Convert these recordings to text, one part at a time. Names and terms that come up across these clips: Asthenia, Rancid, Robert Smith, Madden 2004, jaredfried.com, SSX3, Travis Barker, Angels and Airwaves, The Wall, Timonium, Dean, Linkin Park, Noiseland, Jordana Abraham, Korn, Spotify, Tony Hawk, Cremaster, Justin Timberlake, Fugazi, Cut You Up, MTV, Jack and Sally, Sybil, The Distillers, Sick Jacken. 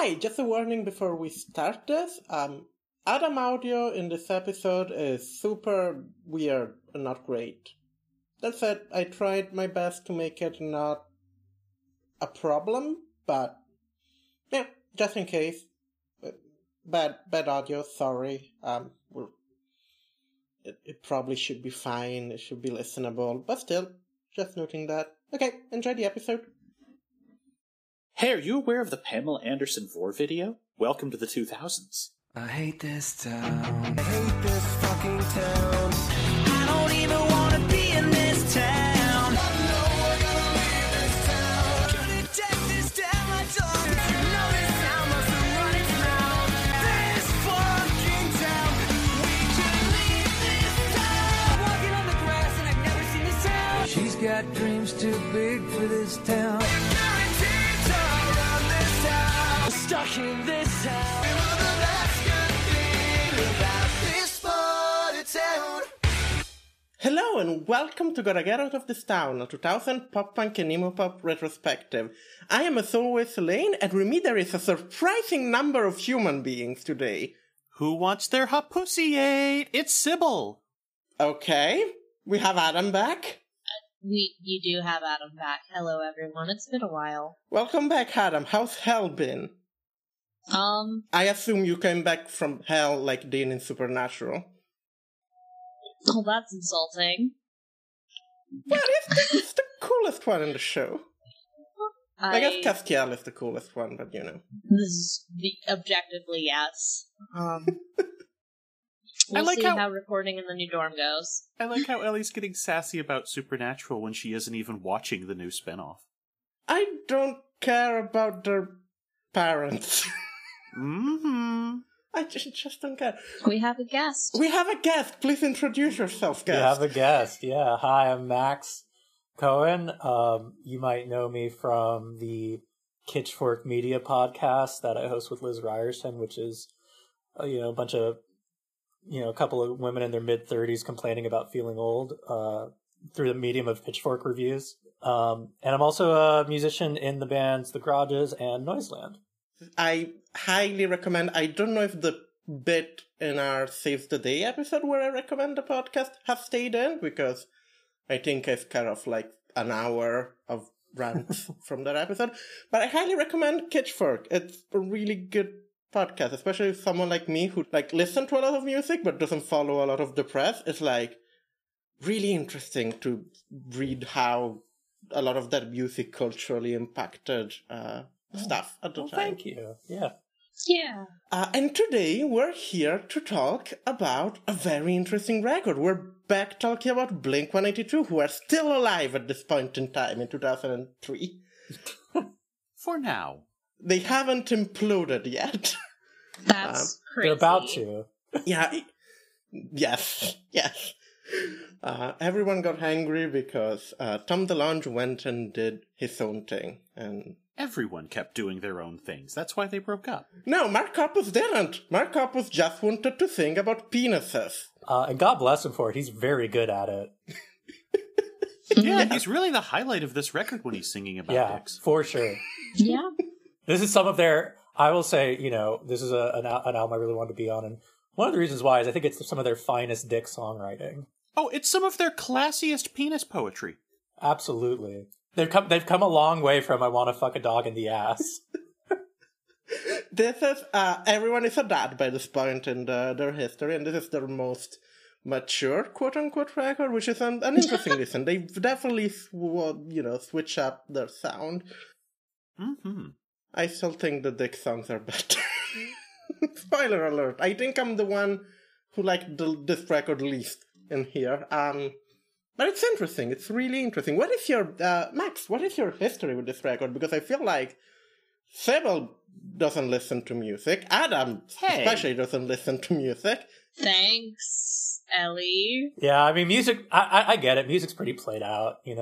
Hi, just a warning before we start this. Adam audio in this episode is super weird and not great. That said, I tried my best to make it not a problem, but yeah, just in case. Bad audio, sorry. It probably should be fine, it should be listenable, but still, just noting that. Okay, enjoy the episode. Hey, are you aware of the Pamela Anderson Vore video? Welcome to the 2000s. I hate this town. I hate this fucking town. I don't even want to be in this town. I know we're gonna leave this town. Gonna take this down my door. If you know this town, must have run its mouth. This fucking town. We can leave this town. I'm walking on the grass and I've never seen this town. She's got dreams too big for this town. Stuck in this town. We were the last good thing about this part of town. Hello and welcome to Gotta Get Out of This Town, a 2000 pop punk and emo pop retrospective. I am as always Elaine, and with me there is a surprising number of human beings today. Who wants their hot pussy ate? It's Sybil. Okay, we have Adam back. You do have Adam back. Hello everyone, it's been a while. Welcome back Adam, how's hell been? I assume you came back from hell like Dean in Supernatural. Oh, that's insulting. Well, it's the coolest one in the show. I guess Castiel is the coolest one, but you know. This is objectively, yes. We'll see how recording in the new dorm goes. I like how Ellie's getting sassy about Supernatural when she isn't even watching the new spinoff. I don't care about their parents. Mm-hmm. I just don't care. We have a guest. Please introduce yourself, guest. Yeah. Hi, I'm Max Cohen. You might know me from the Kitchfork Media podcast that I host with Liz Ryerson, which is, a bunch of, a couple of women in their mid-30s complaining about feeling old through the medium of Pitchfork reviews. And I'm also a musician in the bands The Garages and Noiseland. I highly recommend. I don't know if the bit in our Saves the Day episode where I recommend the podcast has stayed in, because I think I've cut off like an hour of rants from that episode. But I highly recommend Kitchfork. It's a really good podcast, especially if someone like me who like listens to a lot of music but doesn't follow a lot of the press. It's like really interesting to read how a lot of that music culturally impacted stuff at the time. Thank you. Yeah. And today we're here to talk about a very interesting record. We're back talking about Blink-182, who are still alive at this point in time in 2003. For now. They haven't imploded yet. That's crazy. They're about to. Yeah. Yes. Everyone got hangry because Tom DeLonge went and did his own thing. And everyone kept doing their own things. That's why they broke up. No, Mark Hoppus didn't. Mark Hoppus just wanted to sing about penises. And God bless him for it. He's very good at it. Yeah, he's really the highlight of this record when he's singing about dicks. For sure. Yeah. This is some of their, I will say, this is an album I really wanted to be on. And one of the reasons why is I think it's some of their finest dick songwriting. Oh, it's some of their classiest penis poetry. Absolutely. They've come a long way from I want to fuck a dog in the ass. This is, everyone is a dad by this point in their history. And this is their most mature, quote-unquote, record, which is an interesting listen. They definitely, switch up their sound. Mm-hmm. I still think the dick songs are better. Spoiler alert. I think I'm the one who liked this record least in here. But it's interesting. It's really interesting. What is your, Max, what is your history with this record? Because I feel like Sybil doesn't listen to music. Adam especially doesn't listen to music. Thanks, Ellie. Yeah, I mean, music, I get it. Music's pretty played out, You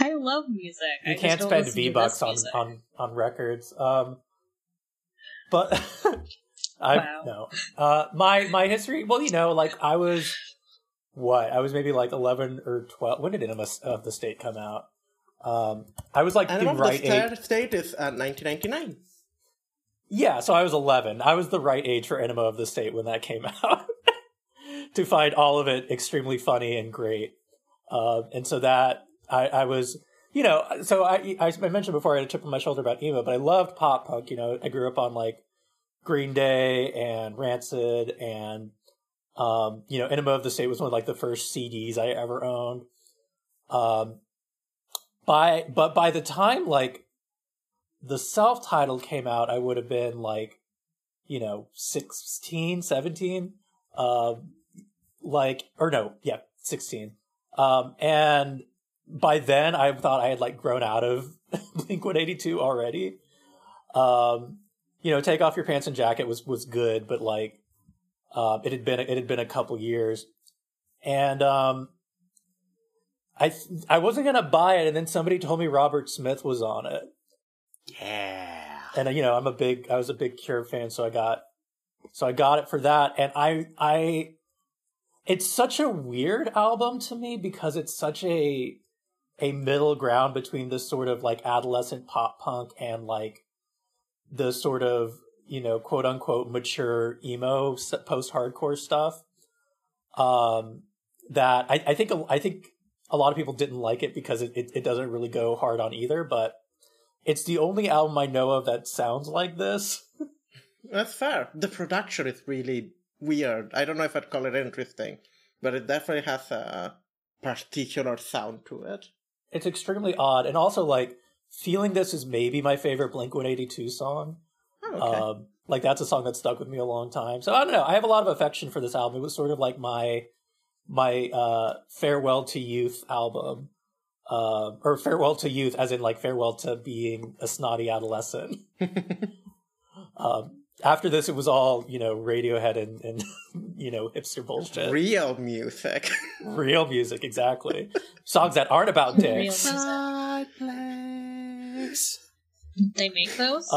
I love music. You can't spend V-Bucks on records. But my history, I was maybe like 11 or 12. When did Enema of the State come out? I was like the right age. Enema of the State is 1999. Yeah, so I was 11. I was the right age for Enema of the State when that came out. To find all of it extremely funny and great. And so that I was, you know, so I mentioned before I had a chip on my shoulder about emo, but I loved pop punk. You know, I grew up on like Green Day and Rancid and, you know, Enema of the State was one of like the first CDs I ever owned. But by the time like the self-titled came out, I would have been like, you know, 16, 17, 16. And by then I thought I had like grown out of Blink-182 already. You know, Take Off Your Pants and Jacket was good, but like, it had been a couple years, and, I wasn't going to buy it. And then somebody told me Robert Smith was on it. Yeah. And you know, I was a big Cure fan. So I got it for that. And it's such a weird album to me because it's such a middle ground between this sort of like adolescent pop punk and like the sort of, you know, quote unquote mature emo post-hardcore stuff. That I think a lot of people didn't like it because it doesn't really go hard on either, but it's the only album I know of that sounds like this. That's fair. The production is really weird. I don't know if I'd call it interesting, but it definitely has a particular sound to it. It's extremely odd. And also, like, Feeling This is maybe my favorite Blink-182 song. Oh, okay. Like, that's a song that stuck with me a long time. So, I don't know. I have a lot of affection for this album. It was sort of like my farewell to youth album. Or farewell to youth, as in, like, farewell to being a snotty adolescent. After this, it was all, you know, Radiohead and you know, hipster bullshit. Real music. Real music, exactly. Songs that aren't about dicks. Real music. They make those?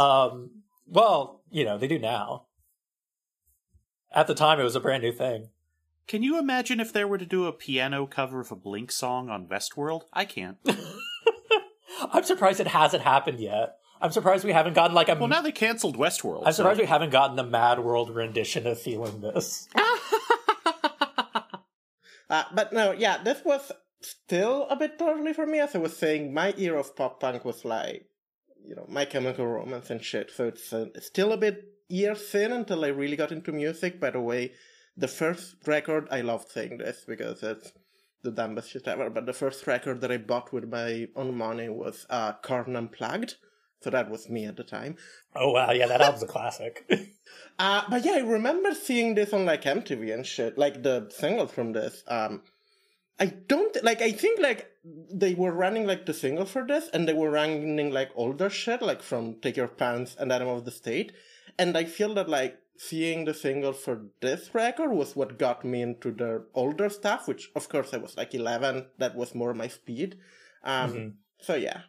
Well, you know, they do now. At the time, it was a brand new thing. Can you imagine if they were to do a piano cover of a Blink song on Westworld? I can't. I'm surprised it hasn't happened yet. I'm surprised we haven't gotten like a... Well, now they canceled Westworld. I'm surprised we haven't gotten a Mad World rendition of Feeling This. But no, yeah, this was still a bit early for me. As I was saying, my era of pop punk was like, you know, My Chemical Romance and shit. So it's still a bit years in until I really got into music. By the way, the first record, I loved Saying This because it's the dumbest shit ever, but the first record that I bought with my own money was Korn Unplugged. So that was me at the time. Oh, wow. Yeah, that album's a classic. But yeah, I remember seeing this on, like, MTV and shit. Like, the singles from this. I think, like, they were running, like, the single for this. And they were running, like, older shit, like, from Take Your Pants and Adam of the State. And I feel that, like, seeing the single for this record was what got me into the older stuff. Which, of course, I was, like, 11. That was more my speed. Mm-hmm. So, yeah.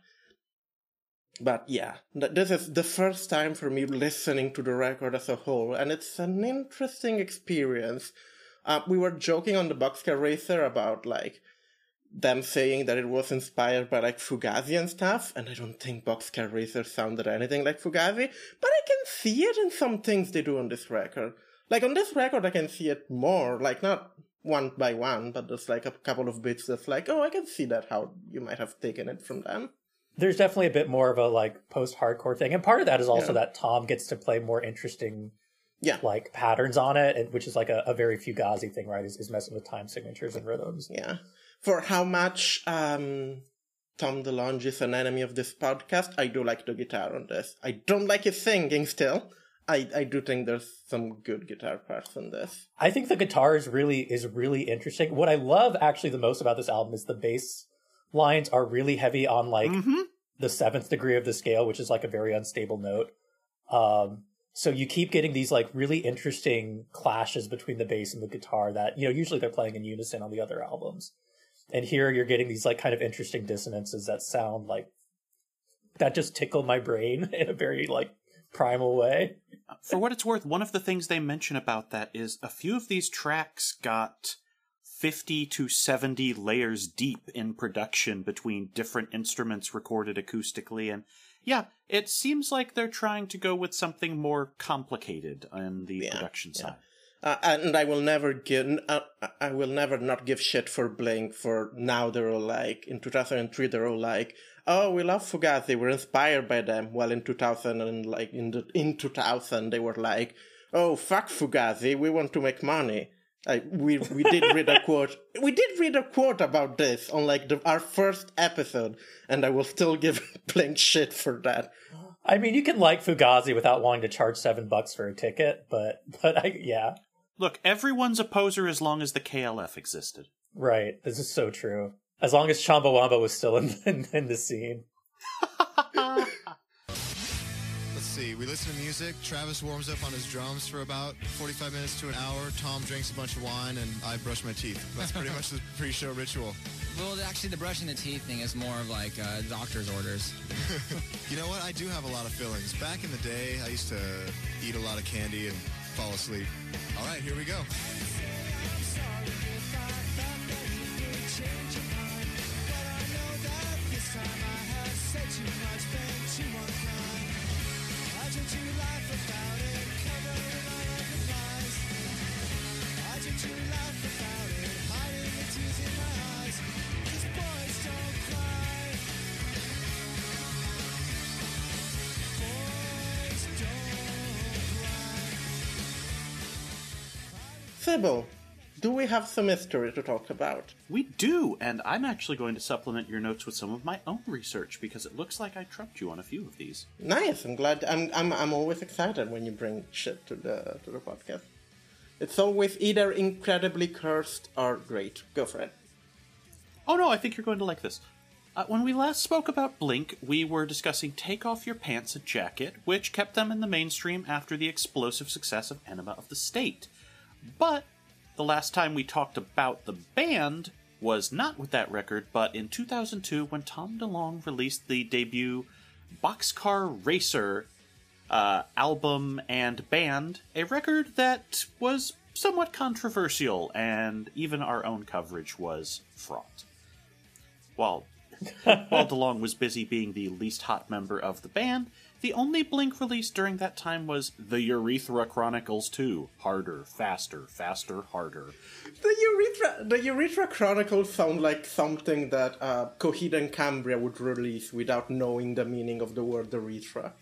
But yeah, this is the first time for me listening to the record as a whole, and it's an interesting experience. We were joking on the Boxcar Racer about, like, them saying that it was inspired by, like, Fugazi and stuff, and I don't think Boxcar Racer sounded anything like Fugazi, but I can see it in some things they do on this record. Like, on this record, I can see it more, like, not one by one, but there's, like, a couple of bits that's like, oh, I can see that, how you might have taken it from them. There's definitely a bit more of a, like, post-hardcore thing. And part of that is also that Tom gets to play more interesting, like, patterns on it, and which is, like, a very Fugazi thing, right? Is messing with time signatures and rhythms. Yeah. For how much Tom DeLonge is an enemy of this podcast, I do like the guitar on this. I don't like his singing still. I do think there's some good guitar parts on this. I think the guitar is really interesting. What I love, actually, the most about this album is the bass lines are really heavy on, like, the seventh degree of the scale, which is, like, a very unstable note. So you keep getting these, like, really interesting clashes between the bass and the guitar that, you know, usually they're playing in unison on the other albums. And here you're getting these, like, kind of interesting dissonances that sound like that just tickle my brain in a very, like, primal way. For what it's worth, one of the things they mention about that is a few of these tracks got 50 to 70 layers deep in production between different instruments recorded acoustically. And yeah, it seems like they're trying to go with something more complicated on the production side. And I will never give, I will never not give shit for Blink. For now, they're all like, in 2003, they're all like, oh, we love Fugazi, we're inspired by them. Well, in 2000 and like in 2000, they were like, oh, fuck Fugazi, we want to make money. Like, we did read a quote. We did read a quote about this on like our first episode, and I will still give Blink shit for that. I mean, you can like Fugazi without wanting to charge $7 for a ticket, but Look, everyone's a poser as long as the KLF existed. Right. This is so true. As long as Chumbawamba was still in the scene. Let's see. We listen to music. Travis warms up on his drums for about 45 minutes to an hour. Tom drinks a bunch of wine, and I brush my teeth. That's pretty much the pre-show ritual. Well, actually, the brushing the teeth thing is more of like doctor's orders. You know what? I do have a lot of feelings. Back in the day, I used to eat a lot of candy and fall asleep. All right, here we go. Sybil, do we have some history to talk about? We do, and I'm actually going to supplement your notes with some of my own research because it looks like I trumped you on a few of these. Nice, I'm glad. I'm always excited when you bring shit to the podcast. It's always either incredibly cursed or great. Go for it. Oh no, I think you're going to like this. When we last spoke about Blink, we were discussing Take Off Your Pants and Jacket, which kept them in the mainstream after the explosive success of Enema of the State. But the last time we talked about the band was not with that record, but in 2002 when Tom DeLonge released the debut Boxcar Racer album and band, a record that was somewhat controversial, and even our own coverage was fraught. While DeLonge was busy being the least hot member of the band, the only Blink release during that time was The Urethra Chronicles 2. Harder, faster, faster, harder. The Urethra Chronicles sound like something that Coheed and Cambria would release without knowing the meaning of the word urethra.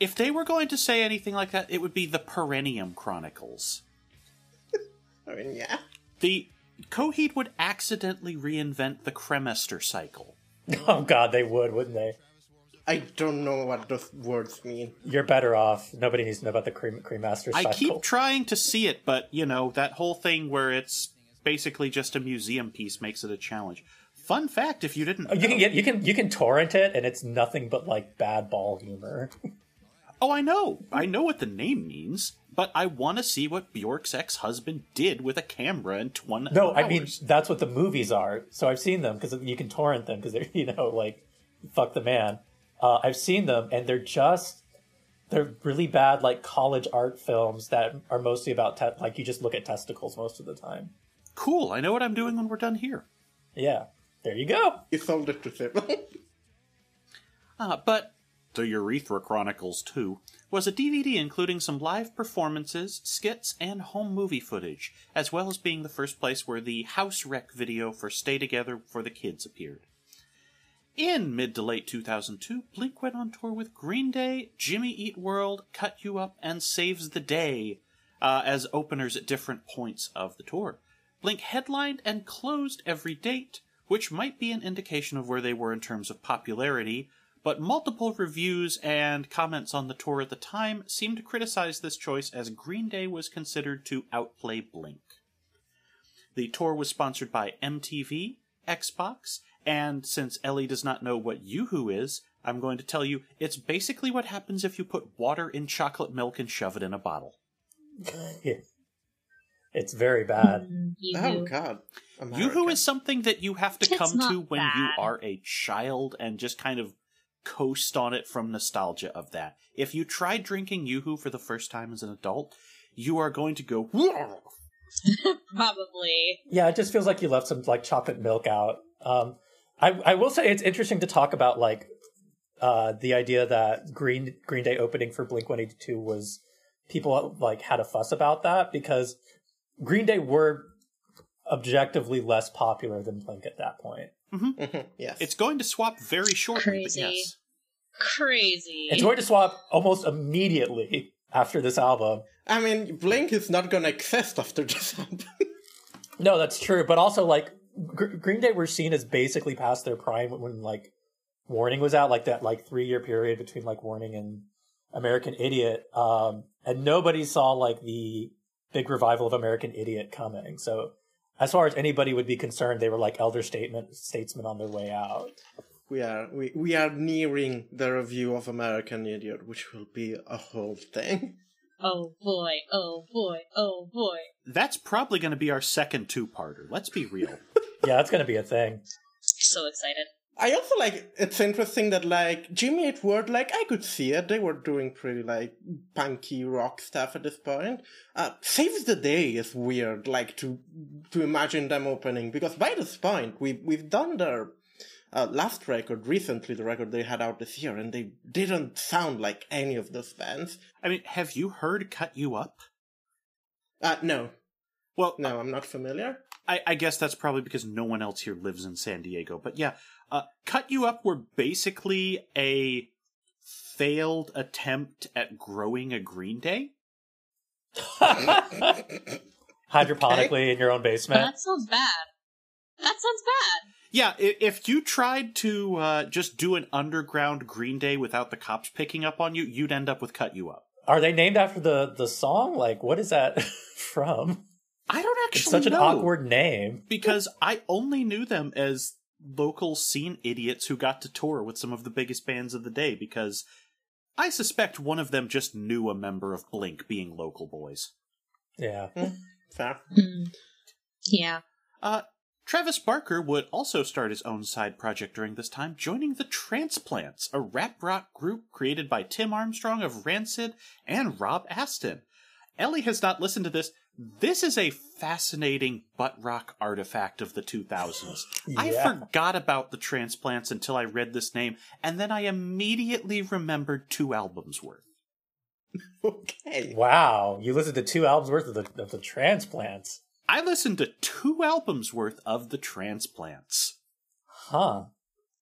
If they were going to say anything like that, it would be the Perennium Chronicles. I mean, yeah. The Coheed would accidentally reinvent the Cremester cycle. Oh god, they would, wouldn't they? I don't know what those words mean. You're better off. Nobody needs to know about the Cremaster cycle. I keep trying to see it, but, you know, that whole thing where it's basically just a museum piece makes it a challenge. Fun fact, if you didn't know. You can torrent it, and it's nothing but, like, bad ball humor. Oh, I know. I know what the name means, but I want to see what Bjork's ex-husband did with a camera in 20 hours. No, I mean, that's what the movies are. So I've seen them, because you can torrent them, because they're, you know, like, fuck the man. I've seen them, and they're really bad, like, college art films that are mostly about, you just look at testicles most of the time. Cool, I know what I'm doing when we're done here. Yeah, there you go. You sold it to Sybil. But The Urethra Chronicles 2 was a DVD including some live performances, skits, and home movie footage, as well as being the first place where the house wreck video for Stay Together for the Kids appeared. In mid to late 2002, Blink went on tour with Green Day, Jimmy Eat World, Cut You Up, and Saves the Day as openers at different points of the tour. Blink headlined and closed every date, which might be an indication of where they were in terms of popularity, but multiple reviews and comments on the tour at the time seemed to criticize this choice as Green Day was considered to outplay Blink. The tour was sponsored by MTV, Xbox, and since Ellie does not know what Yoo-hoo is, I'm going to tell you, it's basically what happens if you put water in chocolate milk and shove it in a bottle. It's very bad. Oh, God. America. Yoo-hoo is something that you have to come to when you are a child and just kind of coast on it from nostalgia of that. If you try drinking Yoo-hoo for the first time as an adult, you are going to go Probably. Yeah, it just feels like you left some like chocolate milk out. I will say it's interesting to talk about like the idea that Green Day opening for Blink-182 was people like had a fuss about that, because Green Day were objectively less popular than Blink at that point. Mm-hmm. Mm-hmm. Yes. It's going to swap very shortly. Crazy. But yes. Crazy. It's going to swap almost immediately after this album. I mean, Blink is not going to exist after this album. No, that's true. But also, like, Green Day were seen as basically past their prime when, like, Warning was out. Like, that, like, 3-year period between, like, Warning and American Idiot. And nobody saw, like, the big revival of American Idiot coming. So, as far as anybody would be concerned, they were, like, elder statesmen on their way out. We are nearing the review of American Idiot, which will be a whole thing. Oh boy, oh boy, oh boy. That's probably going to be our second two-parter. Let's be real. Yeah, that's going to be a thing. So excited. I also like, it's interesting that like Jimmy Eat World, like I could see it. They were doing pretty like punky rock stuff at this point. Saves the Day is weird, like to imagine them opening, because by this point we've done their last record recently, the record they had out this year, and they didn't sound like any of those bands. I mean, have you heard Cut You Up? No. Well, no, I'm not familiar. I guess that's probably because no one else here lives in San Diego. But yeah, Cut You Up were basically a failed attempt at growing a Green Day. Hydroponically in your own basement. That sounds bad. That sounds bad. Yeah, if you tried to just do an underground Green Day without the cops picking up on you, you'd end up with Cut You Up. Are they named after the song? Like, what is that from? I don't actually know. It's such an awkward name. Because I only knew them as local scene idiots who got to tour with some of the biggest bands of the day, because I suspect one of them just knew a member of Blink, being local boys. Yeah. Fair. Yeah. Travis Barker would also start his own side project during this time, joining The Transplants, a rap rock group created by Tim Armstrong of Rancid and Rob Aston. Ellie has not listened to this. This is a fascinating butt rock artifact of the 2000s. Yeah. I forgot about The Transplants until I read this name, and then I immediately remembered 2 albums worth. Okay. Wow. You listened to 2 albums worth of the Transplants. I listened to 2 albums worth of The Transplants. Huh.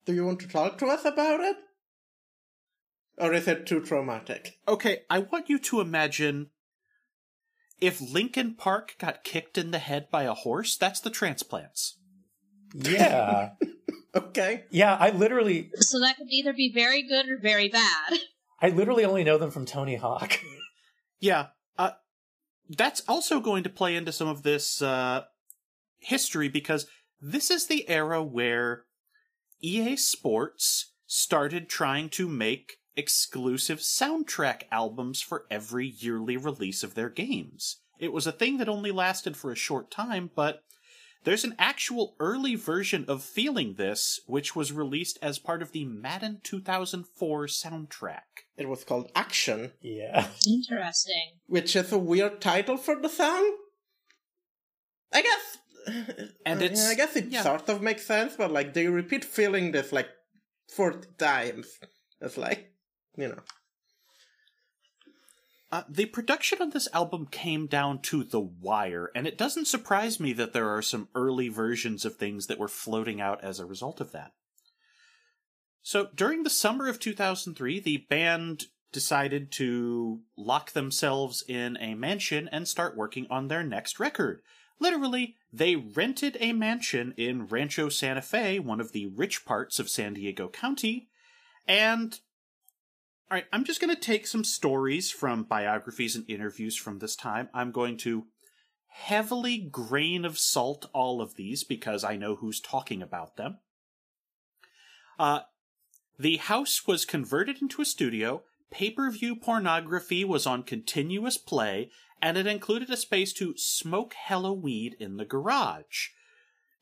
Do you want to talk to us about it? Or is it too traumatic? Okay, I want you to imagine if Linkin Park got kicked in the head by a horse, that's The Transplants. Yeah. Okay. Yeah, I literally... So that could either be very good or very bad. I literally only know them from Tony Hawk. Yeah. That's also going to play into some of this history, because this is the era where EA Sports started trying to make exclusive soundtrack albums for every yearly release of their games. It was a thing that only lasted for a short time, but there's an actual early version of Feeling This, which was released as part of the Madden 2004 soundtrack. It was called Action. Yeah. Interesting. Which is a weird title for the song, I guess. And it's... I guess it sort of makes sense, but, like, they repeat Feeling This, like, 40 times. It's like, you know. The production on this album came down to the wire, and it doesn't surprise me that there are some early versions of things that were floating out as a result of that. So, during the summer of 2003, the band decided to lock themselves in a mansion and start working on their next record. Literally, they rented a mansion in Rancho Santa Fe, one of the rich parts of San Diego County, and... All right, I'm just going to take some stories from biographies and interviews from this time. I'm going to heavily grain of salt all of these because I know who's talking about them. The house was converted into a studio, pay-per-view pornography was on continuous play, and it included a space to smoke hella weed in the garage.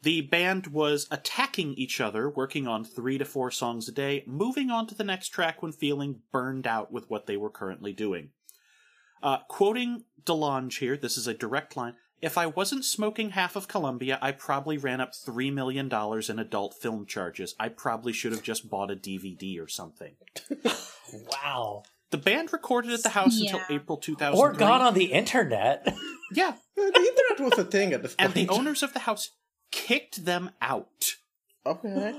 The band was attacking each other, working on 3 to 4 songs a day, moving on to the next track when feeling burned out with what they were currently doing. Quoting DeLonge here, this is a direct line, If I wasn't smoking half of Columbia, I probably ran up $3 million in adult film charges. I probably should have just bought a DVD or something. Wow. The band recorded at the house until April 2003. Or gone on the internet. Yeah. The internet was a thing at this point. And the owners of the house kicked them out. Okay.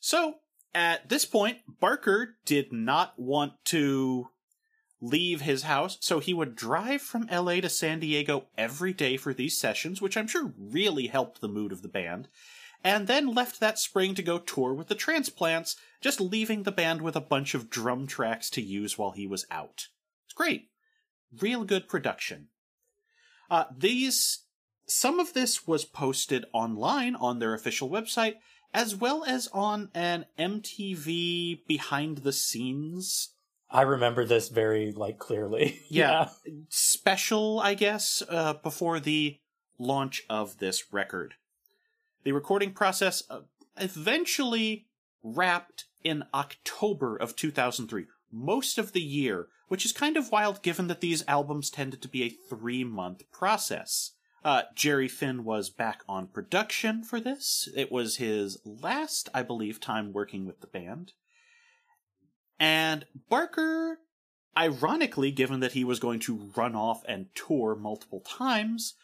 So, at this point, Barker did not want to leave his house, so he would drive from LA to San Diego every day for these sessions, which I'm sure really helped the mood of the band, and then left that spring to go tour with the Transplants, just leaving the band with a bunch of drum tracks to use while he was out. It's great. Real good production. Some of this was posted online on their official website, as well as on an MTV behind the scenes. I remember this very, clearly. Yeah. Special, I guess, before the launch of this record. The recording process eventually wrapped in October of 2003, most of the year, which is kind of wild given that these albums tended to be a 3-month process. Jerry Finn was back on production for this. It was his last, I believe, time working with the band. And Barker, ironically, given that he was going to run off and tour multiple times,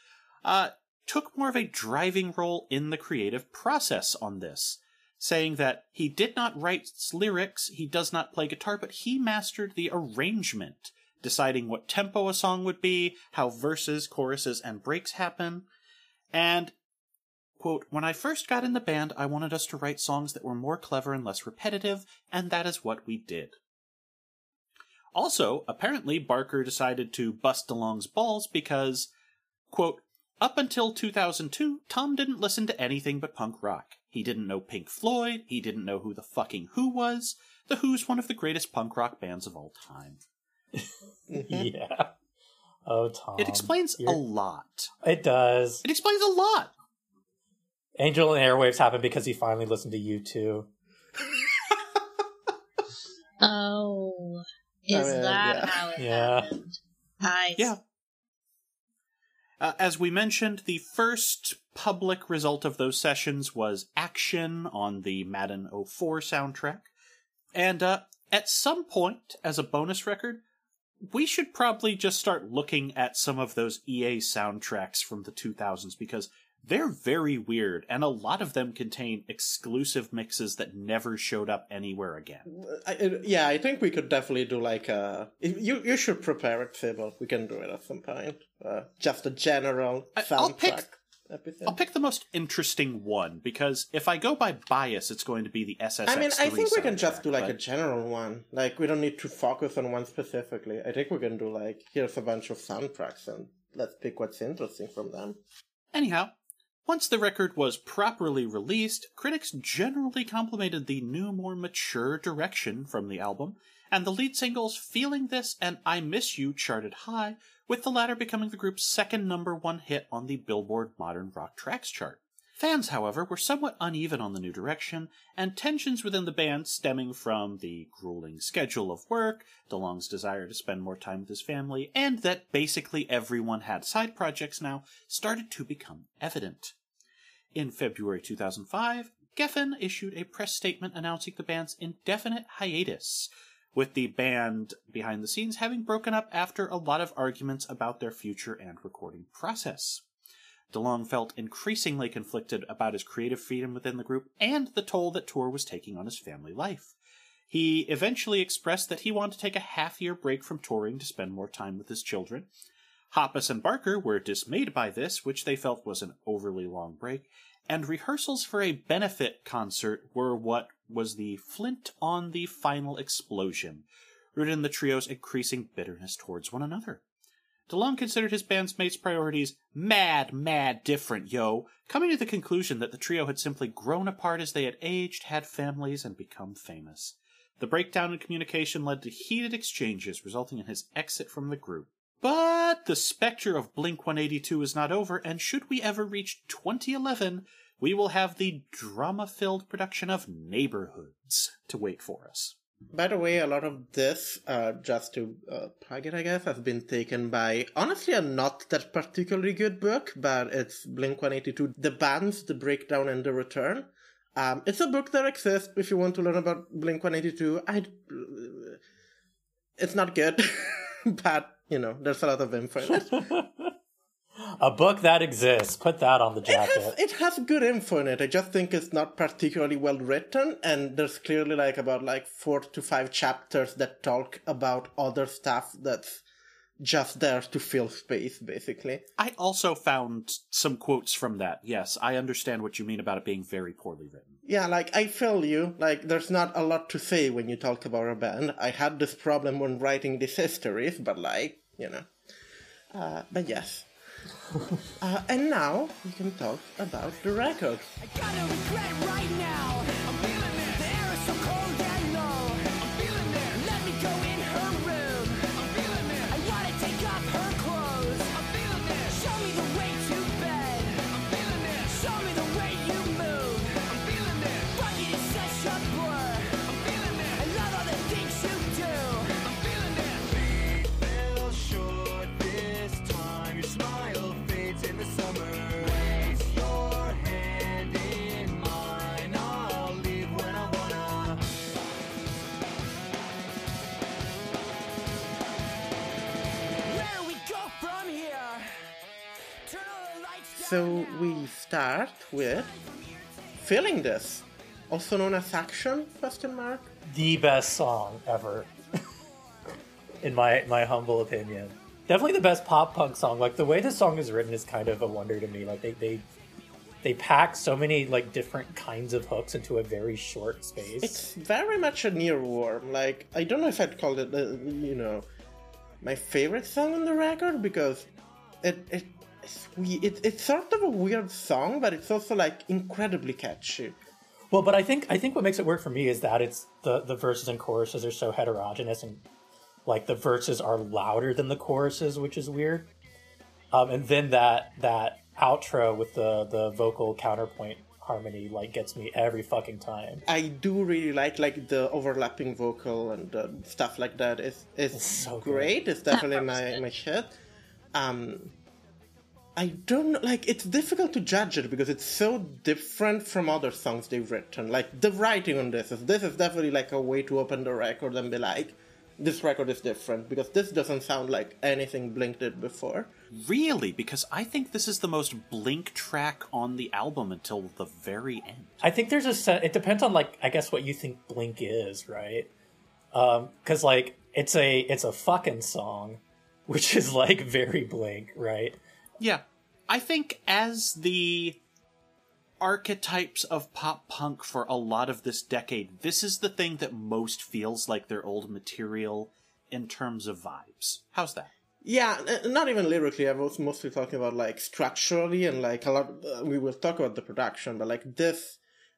took more of a driving role in the creative process on this, saying that he did not write lyrics, he does not play guitar, but he mastered the arrangement, deciding what tempo a song would be, how verses, choruses, and breaks happen, and, quote, "When I first got in the band, I wanted us to write songs that were more clever and less repetitive, and that is what we did." Also, apparently, Barker decided to bust DeLonge's balls because, quote, "Up until 2002, Tom didn't listen to anything but punk rock. He didn't know Pink Floyd, he didn't know who the fucking Who was. The Who's one of the greatest punk rock bands of all time." Yeah. Oh, Tom. It explains a lot. It does. It explains a lot. Angels and Airwaves happened because he finally listened to U2. Oh. How it happened? Nice. Yeah. As we mentioned, the first public result of those sessions was Action on the Madden 04 soundtrack. And at some point, as a bonus record, we should probably just start looking at some of those EA soundtracks from the 2000s, because they're very weird, and a lot of them contain exclusive mixes that never showed up anywhere again. I think we could definitely do You should prepare it, Sybil. We can do it at some point. Just a general soundtrack. I'll pick the most interesting one, because if I go by bias, it's going to be the SSX3 I think we can just do, a general one. We don't need to focus on one specifically. I think we can do, here's a bunch of soundtracks, and let's pick what's interesting from them. Anyhow, once the record was properly released, critics generally complimented the new, more mature direction from the album, and the lead singles Feeling This and I Miss You charted high, with the latter becoming the group's second #1 hit on the Billboard Modern Rock Tracks chart. Fans, however, were somewhat uneven on the new direction, and tensions within the band stemming from the grueling schedule of work, DeLonge's desire to spend more time with his family, and that basically everyone had side projects now, started to become evident. In February 2005, Geffen issued a press statement announcing the band's indefinite hiatus, with the band behind the scenes having broken up after a lot of arguments about their future and recording process. DeLonge felt increasingly conflicted about his creative freedom within the group and the toll that tour was taking on his family life. He eventually expressed that he wanted to take a half-year break from touring to spend more time with his children. Hoppus and Barker were dismayed by this, which they felt was an overly long break, and rehearsals for a benefit concert were what was the flint on the final explosion, rooted in the trio's increasing bitterness towards one another. DeLonge considered his band's mate's priorities mad different, coming to the conclusion that the trio had simply grown apart as they had aged, had families, and become famous. The breakdown in communication led to heated exchanges, resulting in his exit from the group. But the specter of Blink-182 is not over, and should we ever reach 2011, we will have the drama-filled production of Neighborhoods to wait for us. By the way, a lot of this, just to plug it, I guess, has been taken by, honestly, a not that particularly good book, but it's Blink-182, The Bands, The Breakdown, and The Return. It's a book that exists if you want to learn about Blink-182. It's not good, but, you know, there's a lot of info in it. A book that exists. Put that on the jacket. It has good info in it. I just think it's not particularly well written, and there's clearly about 4 to 5 chapters that talk about other stuff that's just there to fill space, basically. I also found some quotes from that. Yes, I understand what you mean about it being very poorly written. Yeah, I feel you. There's not a lot to say when you talk about a band. I had this problem when writing these histories, but, you know. But yes. And now we can talk about the record. I got no regret right now. I'm feeling it. The air is so cold and low. I'm feeling it. Let me go in her room. I'm feeling it. I want to take off her clothes. I'm feeling it. Show me the way to bed. I'm feeling it. Show me the way you move. I'm feeling it. Fuck it, it's such a blur. I'm feeling it. I love all the things you do. I'm feeling it. We fell short this time. Your smile. So we start with Feeling This, also known as Action, ? The best song ever, in my humble opinion. Definitely the best pop punk song. The way this song is written is kind of a wonder to me. They pack so many different kinds of hooks into a very short space. It's very much an earworm. I don't know if I'd call it, my favorite song on the record, because it's sort of a weird song, but it's also incredibly catchy. Well, but I think what makes it work for me is that it's the verses and choruses are so heterogeneous, and the verses are louder than the choruses, which is weird. And then that outro with the vocal counterpoint harmony gets me every fucking time. I do really like the overlapping vocal and stuff like that. It's so great. Good. It's definitely my shit. I don't... it's difficult to judge it because it's so different from other songs they've written. The writing on this is definitely a way to open the record and be this record is different, because this doesn't sound like anything Blink did before. Really? Because I think this is the most Blink track on the album until the very end. I think there's a... It depends on, I guess what you think Blink is, right? Because, it's a fucking song, which is, very Blink, right? Yeah, I think as the archetypes of pop punk for a lot of this decade, this is the thing that most feels like their old material in terms of vibes. How's that? Yeah, not even lyrically. I was mostly talking about structurally and a lot. We will talk about the production, but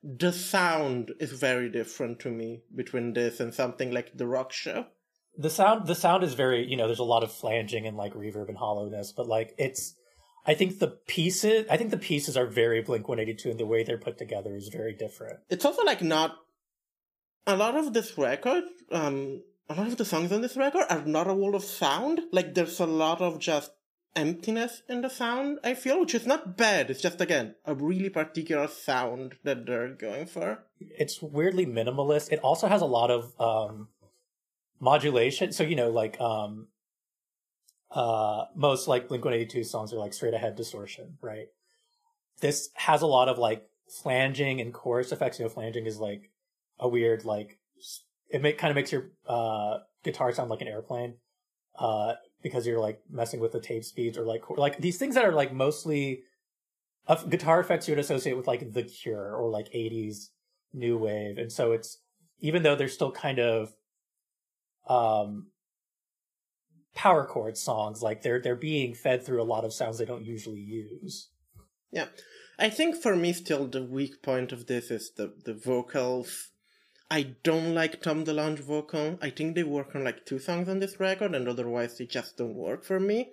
the sound is very different to me between this and something like The Rock Show. The sound is very, there's a lot of flanging and reverb and hollowness, but I think the pieces are very Blink-182, and the way they're put together is very different. It's also not... A lot of this record, a lot of the songs on this record are not a wall of sound. There's a lot of just emptiness in the sound, I feel, which is not bad. It's just, again, a really particular sound that they're going for. It's weirdly minimalist. It also has a lot of modulation. So, most Blink-182 songs are straight ahead distortion, right? This has a lot of flanging and chorus effects. Flanging is a weird kind of makes your guitar sound like an airplane because you're messing with the tape speeds or these things that are mostly guitar effects you would associate with The Cure or 80s new wave. And so it's, even though they're still kind of power chord songs, they're being fed through a lot of sounds they don't usually use. Yeah, I think for me still the weak point of this is the vocals. I don't like Tom DeLonge vocal. I think they work on 2 songs on this record, and otherwise they just don't work for me.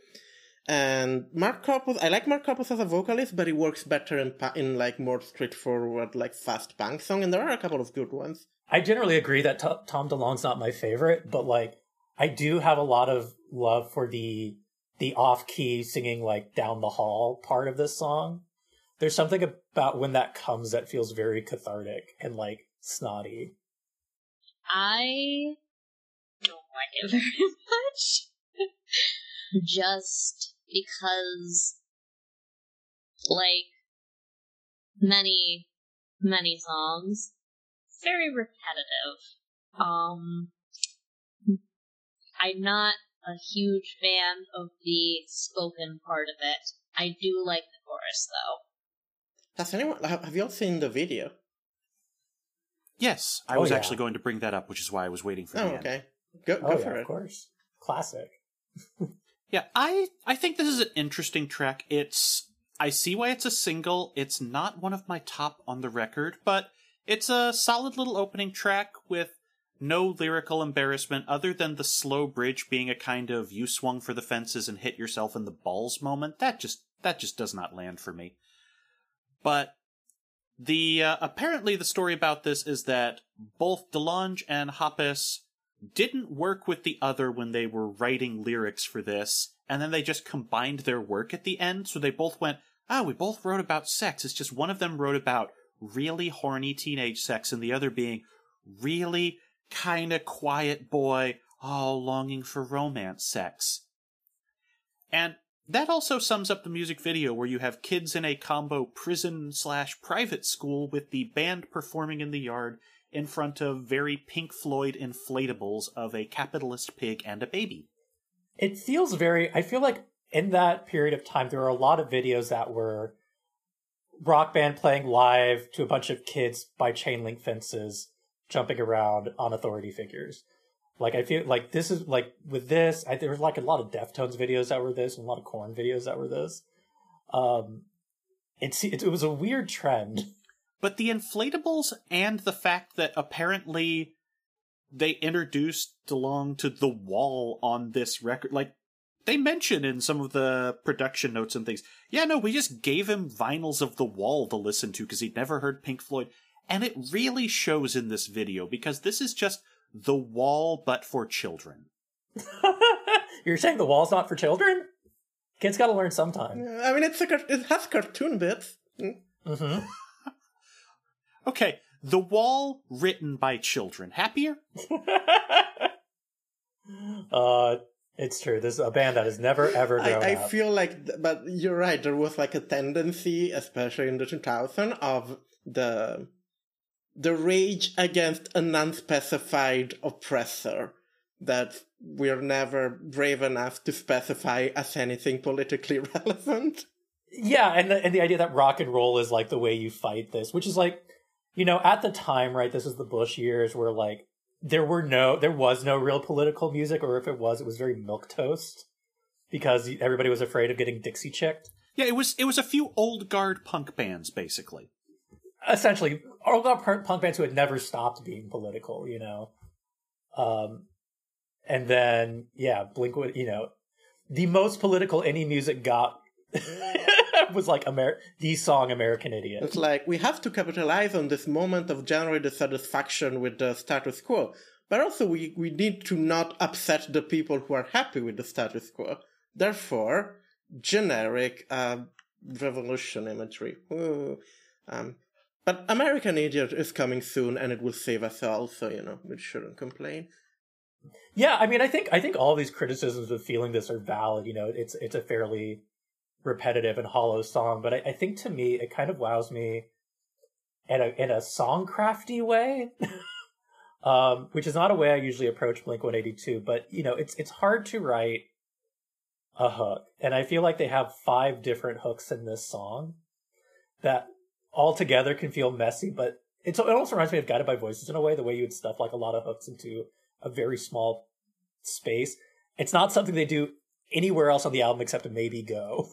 And Mark Hoppus, I like Mark Hoppus as a vocalist, but he works better in more straightforward fast punk song, and there are a couple of good ones. I generally agree that Tom DeLonge's not my favorite, but like I do have a lot of love for the off-key singing like down the hall part of this song. There's something about when that comes that feels very cathartic and like snotty. I don't like it very much. Just because, like many songs, it's very repetitive. I'm not a huge fan of the spoken part of it. I do like the chorus, though. Has anyone, have y'all seen the video? Yes, I was actually going to bring that up, which is why I was waiting for the end. Okay. Go for it. Of course. Classic. Yeah, I think this is an interesting track. I see why it's a single. It's not one of my top on the record, but it's a solid little opening track with no lyrical embarrassment other than the slow bridge being a kind of you swung for the fences and hit yourself in the balls moment. That just does not land for me. But the apparently the story about this is that both DeLonge and Hoppus didn't work with the other when they were writing lyrics for this, and then they just combined their work at the end, so they both went, we both wrote about sex, it's just one of them wrote about really horny teenage sex, and the other being really kinda quiet boy, longing for romance sex. And that also sums up the music video, where you have kids in a combo prison/private school with the band performing in the yard in front of very Pink Floyd inflatables of a capitalist pig and a baby. It feels very... I feel like in that period of time, there were a lot of videos that were rock band playing live to a bunch of kids by chain link fences, jumping around on authority figures. Like, I feel like this is... Like, with this, there was like a lot of Deftones videos that were this, and a lot of Korn videos that were this. It was a weird trend. But the inflatables and the fact that apparently they introduced DeLonge to The Wall on this record, like, they mention in some of the production notes and things, we just gave him vinyls of The Wall to listen to because he'd never heard Pink Floyd. And it really shows in this video because this is just The Wall, but for children. You're saying The Wall's not for children? Kids gotta learn sometime. I mean, it has cartoon bits. Mm-hmm. Okay, The Wall written by children. Happier? It's true. This is a band that has never, ever grown up. I feel like, but you're right, there was like a tendency, especially in the 2000s, of the rage against an unspecified oppressor that we're never brave enough to specify as anything politically relevant. Yeah, and the idea that rock and roll is like the way you fight this, which is like, at the time, right, this is the Bush years where, like, there was no real political music, or if it was very milquetoast because everybody was afraid of getting Dixie chicked. Yeah, it was a few old guard punk bands, basically. Essentially, old guard punk bands who had never stopped being political, and then, yeah, Blink-182, the most political any music got was like the song American Idiot. It's like, we have to capitalize on this moment of general dissatisfaction with the status quo, but also we need to not upset the people who are happy with the status quo. Therefore, generic revolution imagery. But American Idiot is coming soon, and it will save us all, so, we shouldn't complain. Yeah, I mean, I think all these criticisms of feeling this are valid. It's a fairly repetitive and hollow song, but I think to me it kind of wows me in a song crafty way, which is not a way I usually approach Blink-182. But it's hard to write a hook, and I feel like they have 5 different hooks in this song that all together can feel messy. But it also reminds me of Guided by Voices in a way, the way you would stuff like a lot of hooks into a very small space. It's not something they do anywhere else on the album except to maybe Go.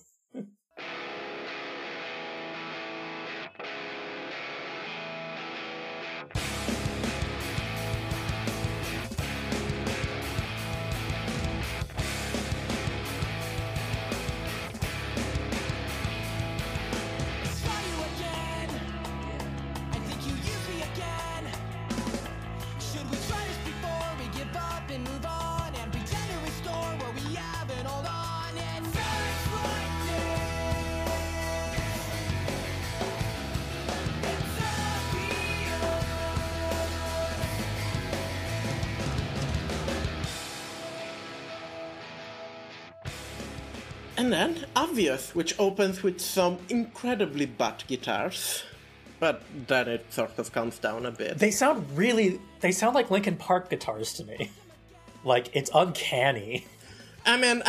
And then Obvious, which opens with some incredibly butt guitars. But then it sort of comes down a bit. They sound like Linkin Park guitars to me. Like, it's uncanny. I mean,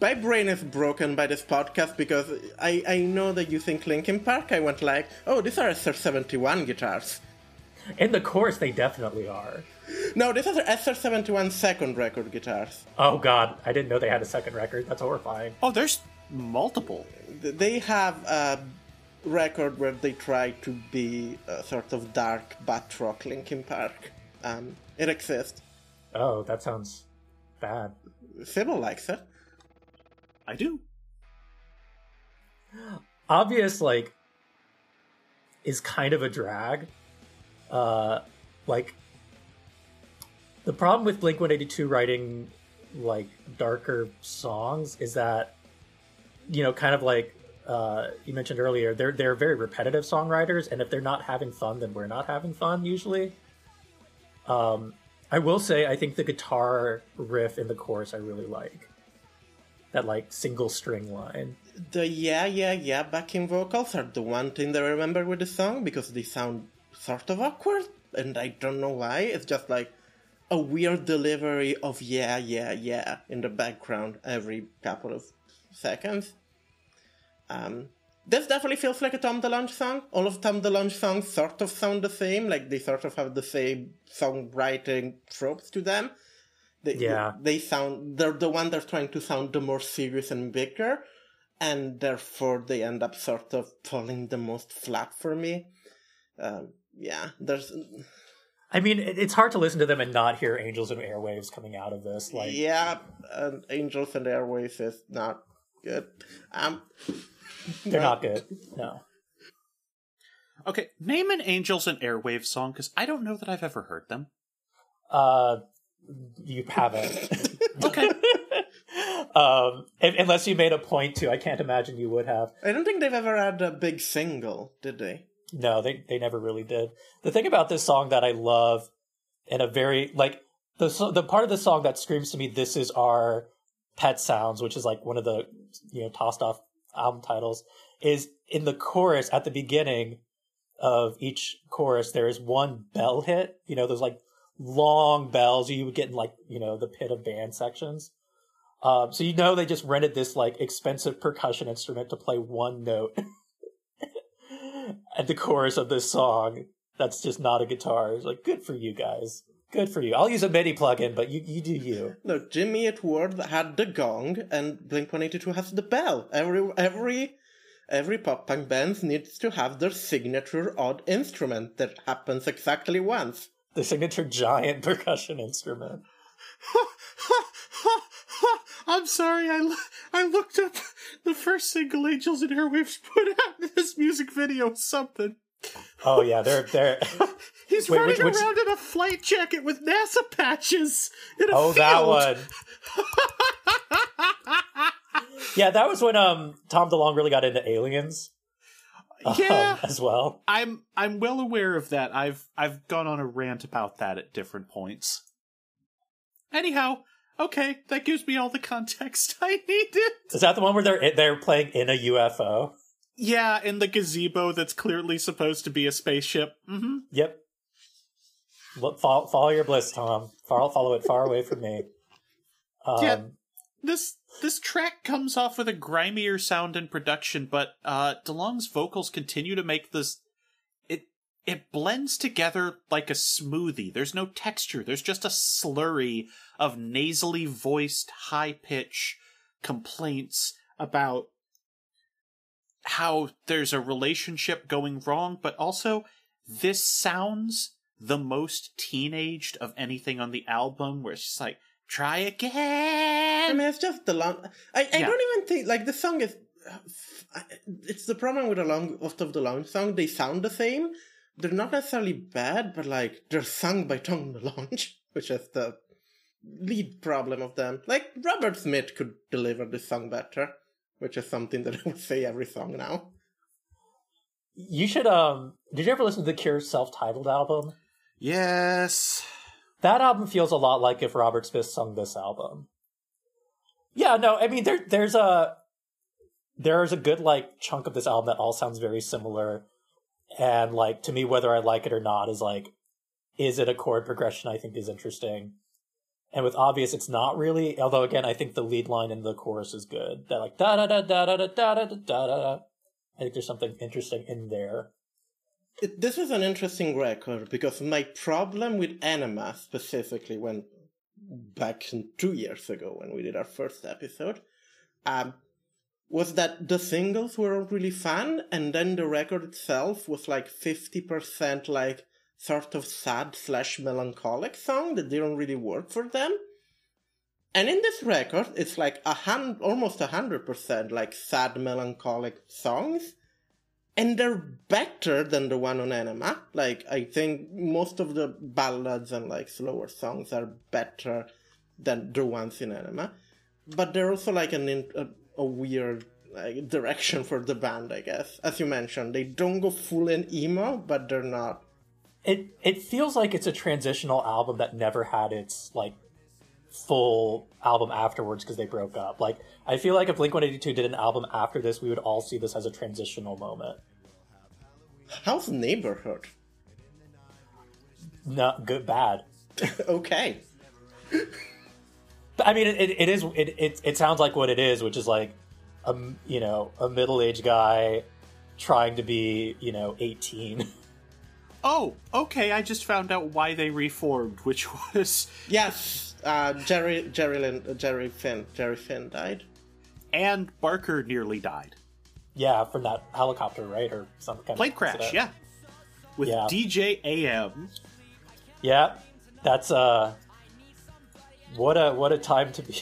my brain is broken by this podcast because I know that you think Linkin Park. I went like, oh, these are SR-71 guitars. In the chorus, they definitely are. No, these are SR-71 second record guitars. Oh, God. I didn't know they had a second record. That's horrifying. Oh, there's multiple. They have a record where they try to be a sort of dark butt rock Linkin Park. It exists. Oh, that sounds bad. Sybil likes it. I do. Obvious, like, is kind of a drag. Like, the problem with Blink-182 writing, like, darker songs is that, you know, kind of like you mentioned earlier, they're very repetitive songwriters, and if they're not having fun, then we're not having fun, usually. I will say, I think the guitar riff in the chorus I really like. That, like, single string line. The yeah, yeah, yeah backing vocals are the one thing that I remember with the song, because they sound sort of awkward, and I don't know why. It's just, like, a weird delivery of yeah, yeah, yeah in the background every couple of seconds. This definitely feels like a Tom DeLonge song. All of Tom DeLonge's songs sort of sound the same. Like, they sort of have the same songwriting tropes to them. They're the one that's trying to sound the more serious and bigger, and therefore they end up sort of falling the most flat for me. I mean, it's hard to listen to them and not hear Angels and Airwaves coming out of this. Like, yeah, Angels and Airwaves is not good. They're not good. No. Okay, name an Angels and Airwaves song, because I don't know that I've ever heard them. You haven't. Okay. Unless you made a point to, I can't imagine you would have. I don't think they've ever had a big single, did they? No, they never really did. The thing about this song that I love, and a very, like, the part of the song that screams to me, this is our pet sounds, which is like one of the, you know, tossed off album titles, is in the chorus at the beginning of each chorus there is one bell hit, you know, those like long bells you would get in, like, you know, the pit of band sections, so you know they just rented this like expensive percussion instrument to play one note at the chorus of this song that's just not a guitar. It's like, good for you guys. Good for you. I'll use a MIDI plugin, but you do you. Look, Jimmy Eat World had the gong, and Blink-182 has the bell. Every pop punk band needs to have their signature odd instrument that happens exactly once. The signature giant percussion instrument. I'm sorry, I looked up the first single Angels and Airwaves put out in this music video or something. Oh yeah, they're he's running around in a flight jacket with NASA patches in a field. That one. Yeah, that was when Tom DeLonge really got into aliens. Yeah, as well. I'm well aware of that. I've gone on a rant about that at different points. Anyhow, okay, that gives me all the context I needed. Is that the one where they're playing in a UFO? Yeah, in the gazebo that's clearly supposed to be a spaceship. Mm-hmm. Yep. Look, follow your bliss, Tom. Follow it far away from me. Yeah, this track comes off with a grimier sound in production, but DeLonge's vocals continue to make this... It blends together like a smoothie. There's no texture. There's just a slurry of nasally voiced, high-pitch complaints about how there's a relationship going wrong, but also this sounds the most teenaged of anything on the album, where it's just like, try again. I mean, it's just DeLonge. I don't even think, like, the song is, it's the problem with a lot of DeLonge song. They sound the same. They're not necessarily bad, but, like, they're sung by Tom DeLonge, which is the lead problem of them. Like, Robert Smith could deliver this song better, which is something that I would say every song now. You should, did you ever listen to The Cure's self-titled album? Yes. That album feels a lot like if Robert Smith sung this album. Yeah, no, I mean, there's a good, like, chunk of this album that all sounds very similar. And, like, to me, whether I like it or not is, like, is it a chord progression I think is interesting? And with Obvious, it's not really. Although, again, I think the lead line in the chorus is good. They're like, da-da-da-da-da-da-da-da-da-da. I think there's something interesting in there. This is an interesting record, because my problem with Enema specifically went back 2 years ago when we did our first episode, was that the singles weren't really fun, and then the record itself was like 50% like sort of sad / melancholic song that didn't really work for them. And in this record, it's like almost 100% like sad melancholic songs. And they're better than the one on Enema. Like, I think most of the ballads and, like, slower songs are better than the ones in Enema. But they're also, like, a weird, like, direction for the band, I guess. As you mentioned, they don't go full in emo, but they're not. It feels like it's a transitional album that never had its, like, full album afterwards because they broke up. Like, I feel like if Blink-182 did an album after this, we would all see this as a transitional moment. How's Neighborhood? Not good, bad. Okay. But, I mean, it sounds like what it is, which is like a middle-aged guy trying to be 18. Oh, okay. I just found out why they reformed, which was yes. Jerry Finn died, and Barker nearly died. Yeah, from that helicopter, right, or some kind of plane crash. Yeah, with DJ AM. Yeah, that's what a time to be.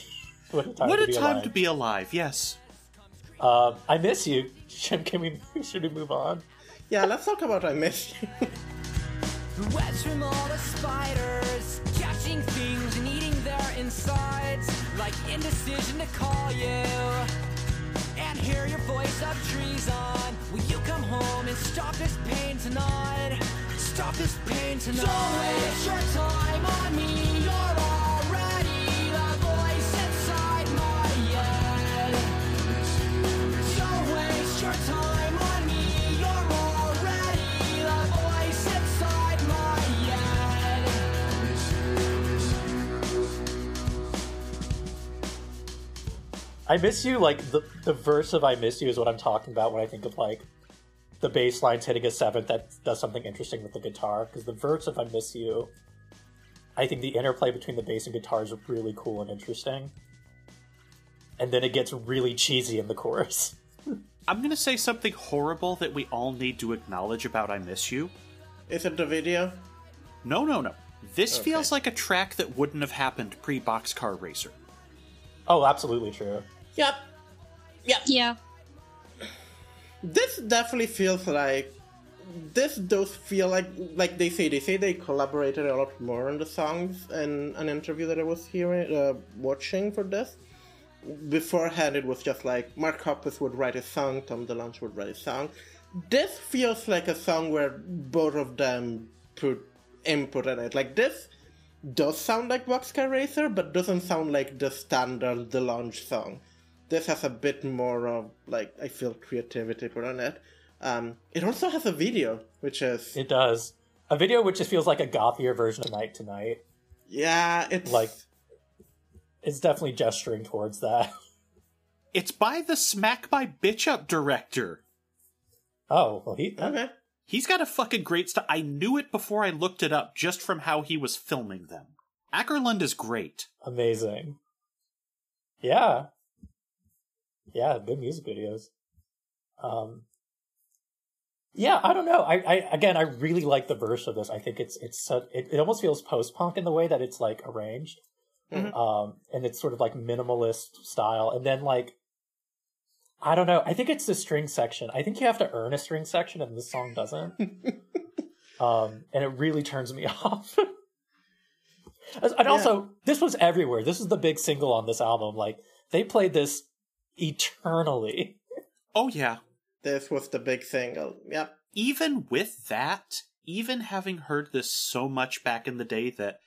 What a time to be alive. Yes. I miss you, Jim. Should we move on? Yeah, let's talk about I Miss You. The webs from all the spiders, catching things and eating their insides, like indecision to call you, and hear your voice of treason. Will you come home and stop this pain tonight? Stop this pain tonight. Don't waste your time on me, you're already the voice inside my head. Don't waste your time on me. I Miss You, like, the verse of I Miss You is what I'm talking about when I think of, like, the bass lines hitting a seventh that does something interesting with the guitar. Because the verse of I Miss You, I think the interplay between the bass and guitar is really cool and interesting. And then it gets really cheesy in the chorus. I'm going to say something horrible that we all need to acknowledge about I Miss You. Is it the video? No. This feels like a track that wouldn't have happened pre-Boxcar Racer. Oh, absolutely true. Yep. Yeah. This definitely feels like... This does feel like they say they collaborated a lot more on the songs in an interview that I was hearing, watching for this. Beforehand, it was just like Mark Hoppus would write a song, Tom DeLonge would write a song. This feels like a song where both of them put input in it. Like, this does sound like Boxcar Racer, but doesn't sound like the standard DeLonge song. This has a bit more of, like, I feel creativity put on it. It also has a video, which is... It does. A video which just feels like a gothier version of Night Tonight. Yeah, it's... Like, it's definitely gesturing towards that. It's by the Smack My Bitch Up director. Oh, well, okay. He's got a fucking great style. I knew it before I looked it up, just from how he was filming them. Ackerlund is great. Amazing. Yeah. Yeah, good music videos. Yeah, I don't know. I really like the verse of this. I think it almost feels post-punk in the way that it's, like, arranged. Mm-hmm. And it's sort of, like, minimalist style. And then, like, I don't know. I think it's the string section. I think you have to earn a string section, and this song doesn't. And it really turns me off. Also, this was everywhere. This is the big single on this album. Like, they played this eternally. Oh, yeah. This was the big single. Yep. Even with that, even having heard this so much back in the day that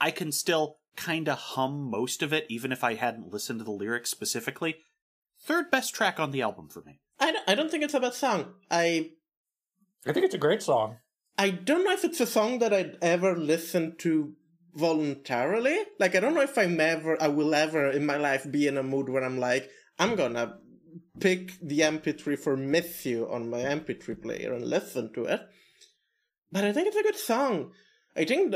I can still kind of hum most of it, even if I hadn't listened to the lyrics specifically. Third best track on the album for me. I don't think it's a bad song. I think it's a great song. I don't know if it's a song that I'd ever listen to voluntarily. Like, I don't know if I will ever in my life be in a mood where I'm like, I'm gonna pick the MP3 for Miss You on my MP3 player and listen to it. But I think it's a good song. I think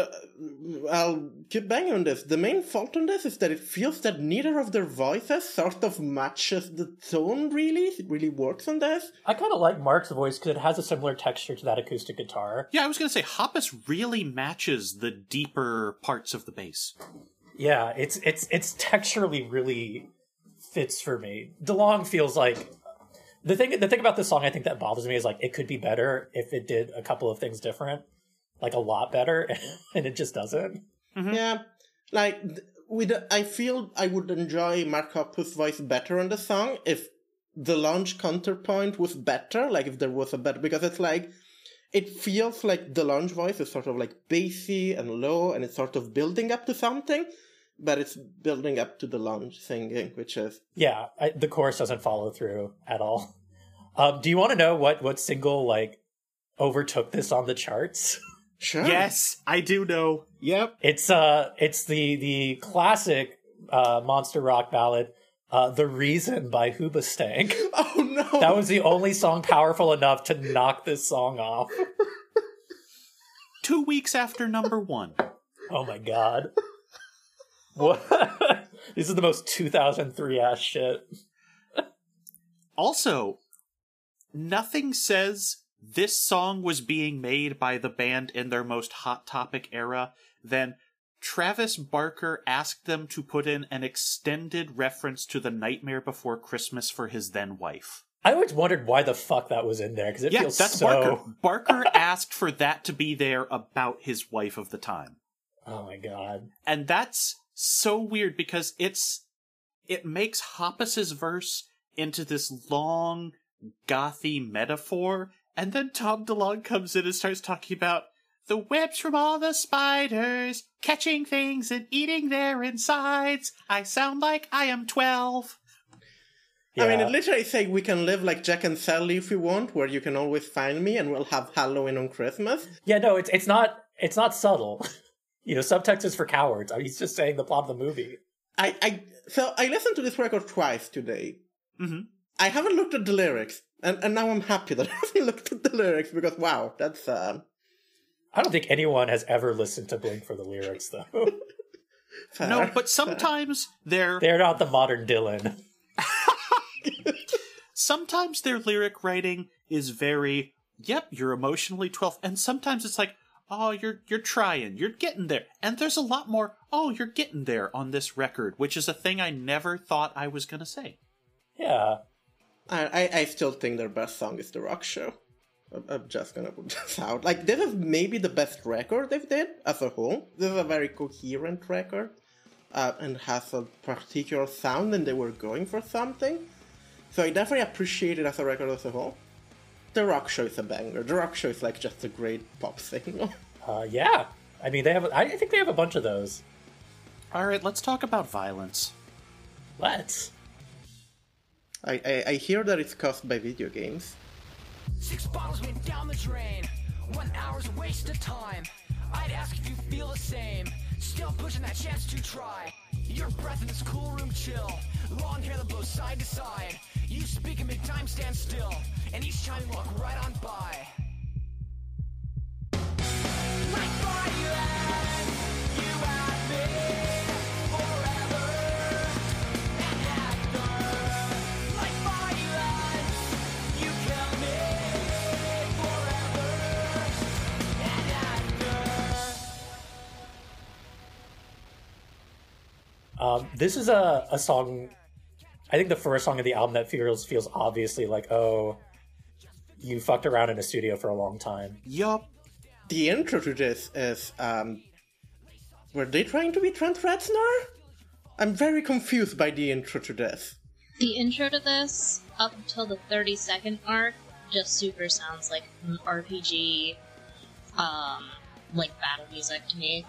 I'll keep banging on this. The main fault on this is that it feels that neither of their voices sort of matches the tone, really. It really works on this. I kind of like Mark's voice because it has a similar texture to that acoustic guitar. Yeah, I was going to say, Hoppus really matches the deeper parts of the bass. Yeah, it's texturally really fits for me. DeLonge feels like... The thing about this song I think that bothers me is, like, it could be better if it did a couple of things different. Like, a lot better, and it just doesn't. Mm-hmm. Yeah, like, I feel I would enjoy Mark Hoppus' voice better on the song if the DeLonge counterpoint was better, like, if there was a better, because it's like, it feels like the DeLonge voice is sort of, like, bassy and low, and it's sort of building up to something, but it's building up to the DeLonge singing, which is... Yeah, the chorus doesn't follow through at all. Do you want to know what single, like, overtook this on the charts? Sure. Yes, I do know. Yep. It's the classic monster rock ballad, The Reason by Hoobastank. Oh no. That was the only song powerful enough to knock this song off. 2 weeks after number one. Oh my god. What? This is the most 2003 ass shit. Also, nothing says this song was being made by the band in their most Hot Topic era then Travis Barker asked them to put in an extended reference to The Nightmare Before Christmas for his then wife. I always wondered why the fuck that was in there, because it feels that's so... Barker asked for that to be there about his wife of the time. Oh my god. And that's so weird, because it makes Hoppus's verse into this long, gothy metaphor. And then Tom DeLonge comes in and starts talking about the webs from all the spiders, catching things and eating their insides. I sound like I am 12. Yeah. I mean, it literally says we can live like Jack and Sally if we want, where you can always find me, and we'll have Halloween on Christmas. Yeah, no, it's not subtle. You know, subtext is for cowards. I mean, he's just saying the plot of the movie. I listened to this record twice today. Mm-hmm. I haven't looked at the lyrics. And now I'm happy that I haven't looked at the lyrics, because, wow, that's... I don't think anyone has ever listened to Blink for the lyrics, though. No, but sometimes they're... They're not the modern Dylan. Sometimes their lyric writing is very, yep, you're emotionally 12, and sometimes it's like, oh, you're trying, you're getting there. And there's a lot more, oh, you're getting there on this record, which is a thing I never thought I was going to say. Yeah. I still think their best song is The Rock Show. I'm just gonna put this out. Like, this is maybe the best record they've did as a whole. This is a very coherent record, and has a particular sound, and they were going for something. So I definitely appreciate it as a record as a whole. The Rock Show is a banger. The Rock Show is, like, just a great pop single. Yeah. I mean, I think they have a bunch of those. All right, let's talk about violence. Let's. I hear that it's caused by video games. 6 bottles went down the drain. 1 hour's a waste of time. I'd ask if you feel the same. Still pushing that chance to try. Your breath in this cool room chill. Long hair that blows side to side. You speak and make time stand still. And each time you walk right on by. Like fire at you at me. This is a song, I think the first song of the album that feels obviously like, oh, you fucked around in a studio for a long time. Yup. The intro to this is, were they trying to be Trent Reznor? I'm very confused by the intro to this. The intro to this, up until the 30-second arc, just super sounds like RPG, like battle music to me.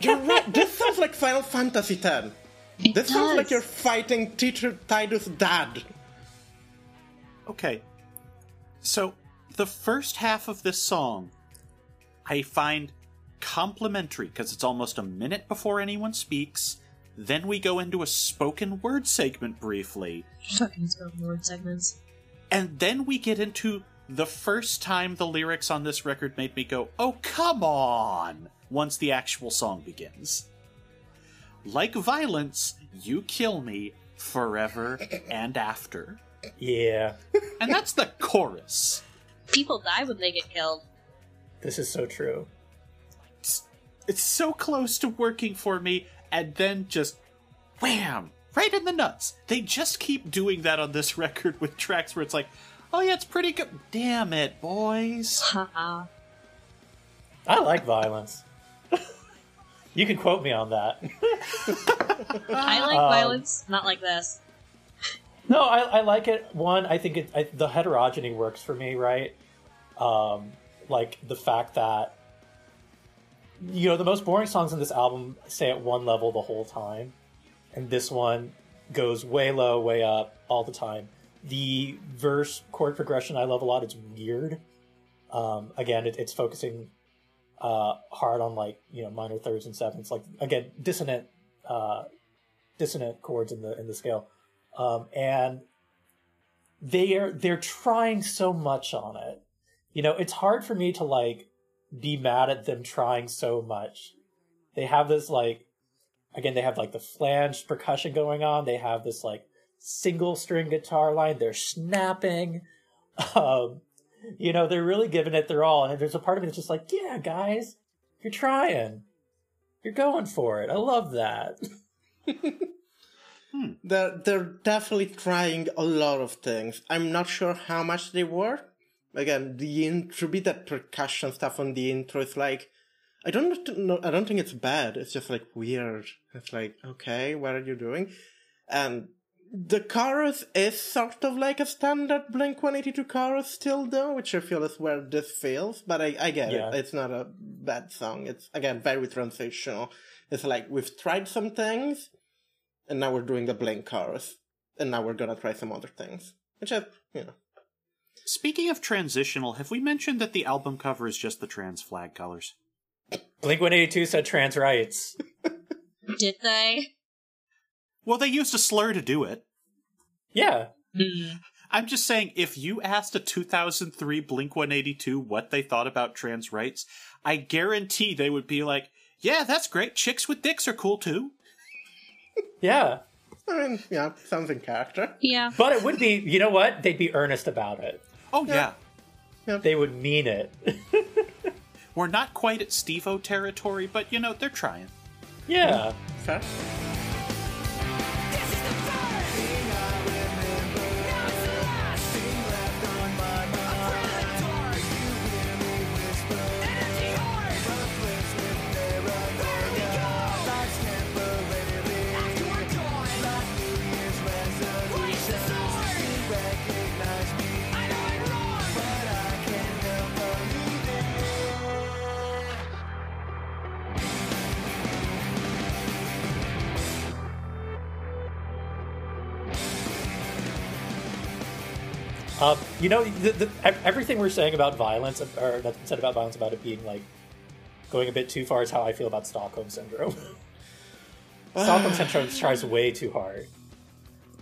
You're right. This sounds like Final Fantasy X. This sounds like you're fighting Teacher Titus' dad. Okay. So, the first half of this song, I find complimentary, because it's almost a minute before anyone speaks. Then we go into a spoken word segment briefly. Fucking spoken word segments. And then we get into the first time the lyrics on this record made me go, oh, come on, once the actual song begins. Like violence, you kill me forever and after. Yeah. And that's the chorus. People die when they get killed. This is so true. It's so close to working for me, and then just wham! Right in the nuts. They just keep doing that on this record with tracks where it's like, oh yeah, it's pretty good. Damn it, boys. I like violence. You can quote me on that. I like violence, not like this. No, I like it. One, I think the heterogeneity works for me, right? Like the fact that, you know, the most boring songs in this album stay at one level the whole time. And this one goes way low, way up all the time. The verse chord progression I love a lot. It's weird. Again, it's focusing hard on, like, you know, minor thirds and sevenths. Like, again, dissonant chords in the scale. And they're trying so much on it. You know, it's hard for me to, like, be mad at them trying so much. They have this, like, again, they have, like, the flanged percussion going on. They have this, like, single string guitar line. They're snapping. You know, they're really giving it their all. And there's a part of me that's just like, yeah, guys, you're trying. You're going for it. I love that. They're definitely trying a lot of things. I'm not sure how much they were. Again, the intro, be that percussion stuff on the intro is like, I don't think it's bad. It's just like weird. It's like, okay, what are you doing? And the chorus is sort of like a standard Blink-182 chorus still, though, which I feel is where this fails. But I get it. It's not a bad song. It's, again, very transitional. It's like, we've tried some things, and now we're doing the Blink chorus, and now we're gonna try some other things. Which is, you know. Speaking of transitional, have we mentioned that the album cover is just the trans flag colors? Blink-182 said trans rights. Did they? Well, they used a slur to do it. Yeah. Mm-hmm. I'm just saying, if you asked a 2003 Blink-182 what they thought about trans rights, I guarantee they would be like, yeah, that's great. Chicks with dicks are cool, too. Yeah. I mean, yeah, sounds in character. Yeah. But it would be, you know what? They'd be earnest about it. Oh, yeah. They would mean it. We're not quite at Steve-O territory, but, you know, they're trying. Yeah. Okay. You know, everything we're saying about violence, or that's said about violence, about it being, like, going a bit too far, is how I feel about Stockholm Syndrome. Stockholm Syndrome tries way too hard.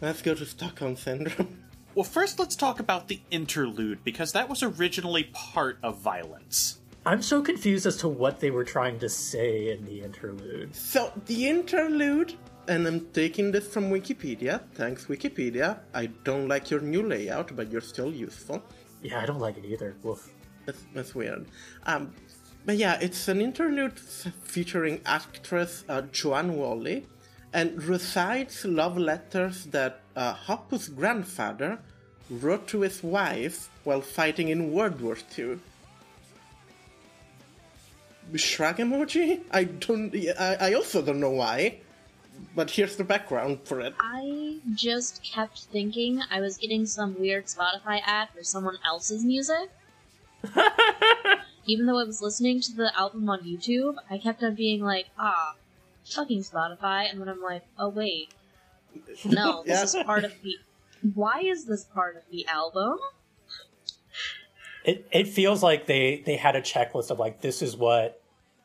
Let's go to Stockholm Syndrome. Well, first let's talk about the interlude, because that was originally part of violence. I'm so confused as to what they were trying to say in the interlude. So, the interlude... And I'm taking this from Wikipedia. Thanks, Wikipedia. I don't like your new layout, but you're still useful. Yeah, I don't like it either. Woof. That's weird. But yeah, it's an interlude featuring actress Joanne Whalley, and recites love letters that Hoppus' grandfather wrote to his wife while fighting in World War II. Shrug emoji? I also don't know why. But here's the background for it. I just kept thinking I was getting some weird Spotify ad for someone else's music. even though I was listening to the album on YouTube, I kept on being like, ah, fucking Spotify, and then I'm like, oh wait, no, this is part of the... Why is this part of the album? It feels like they had a checklist of like, this is what,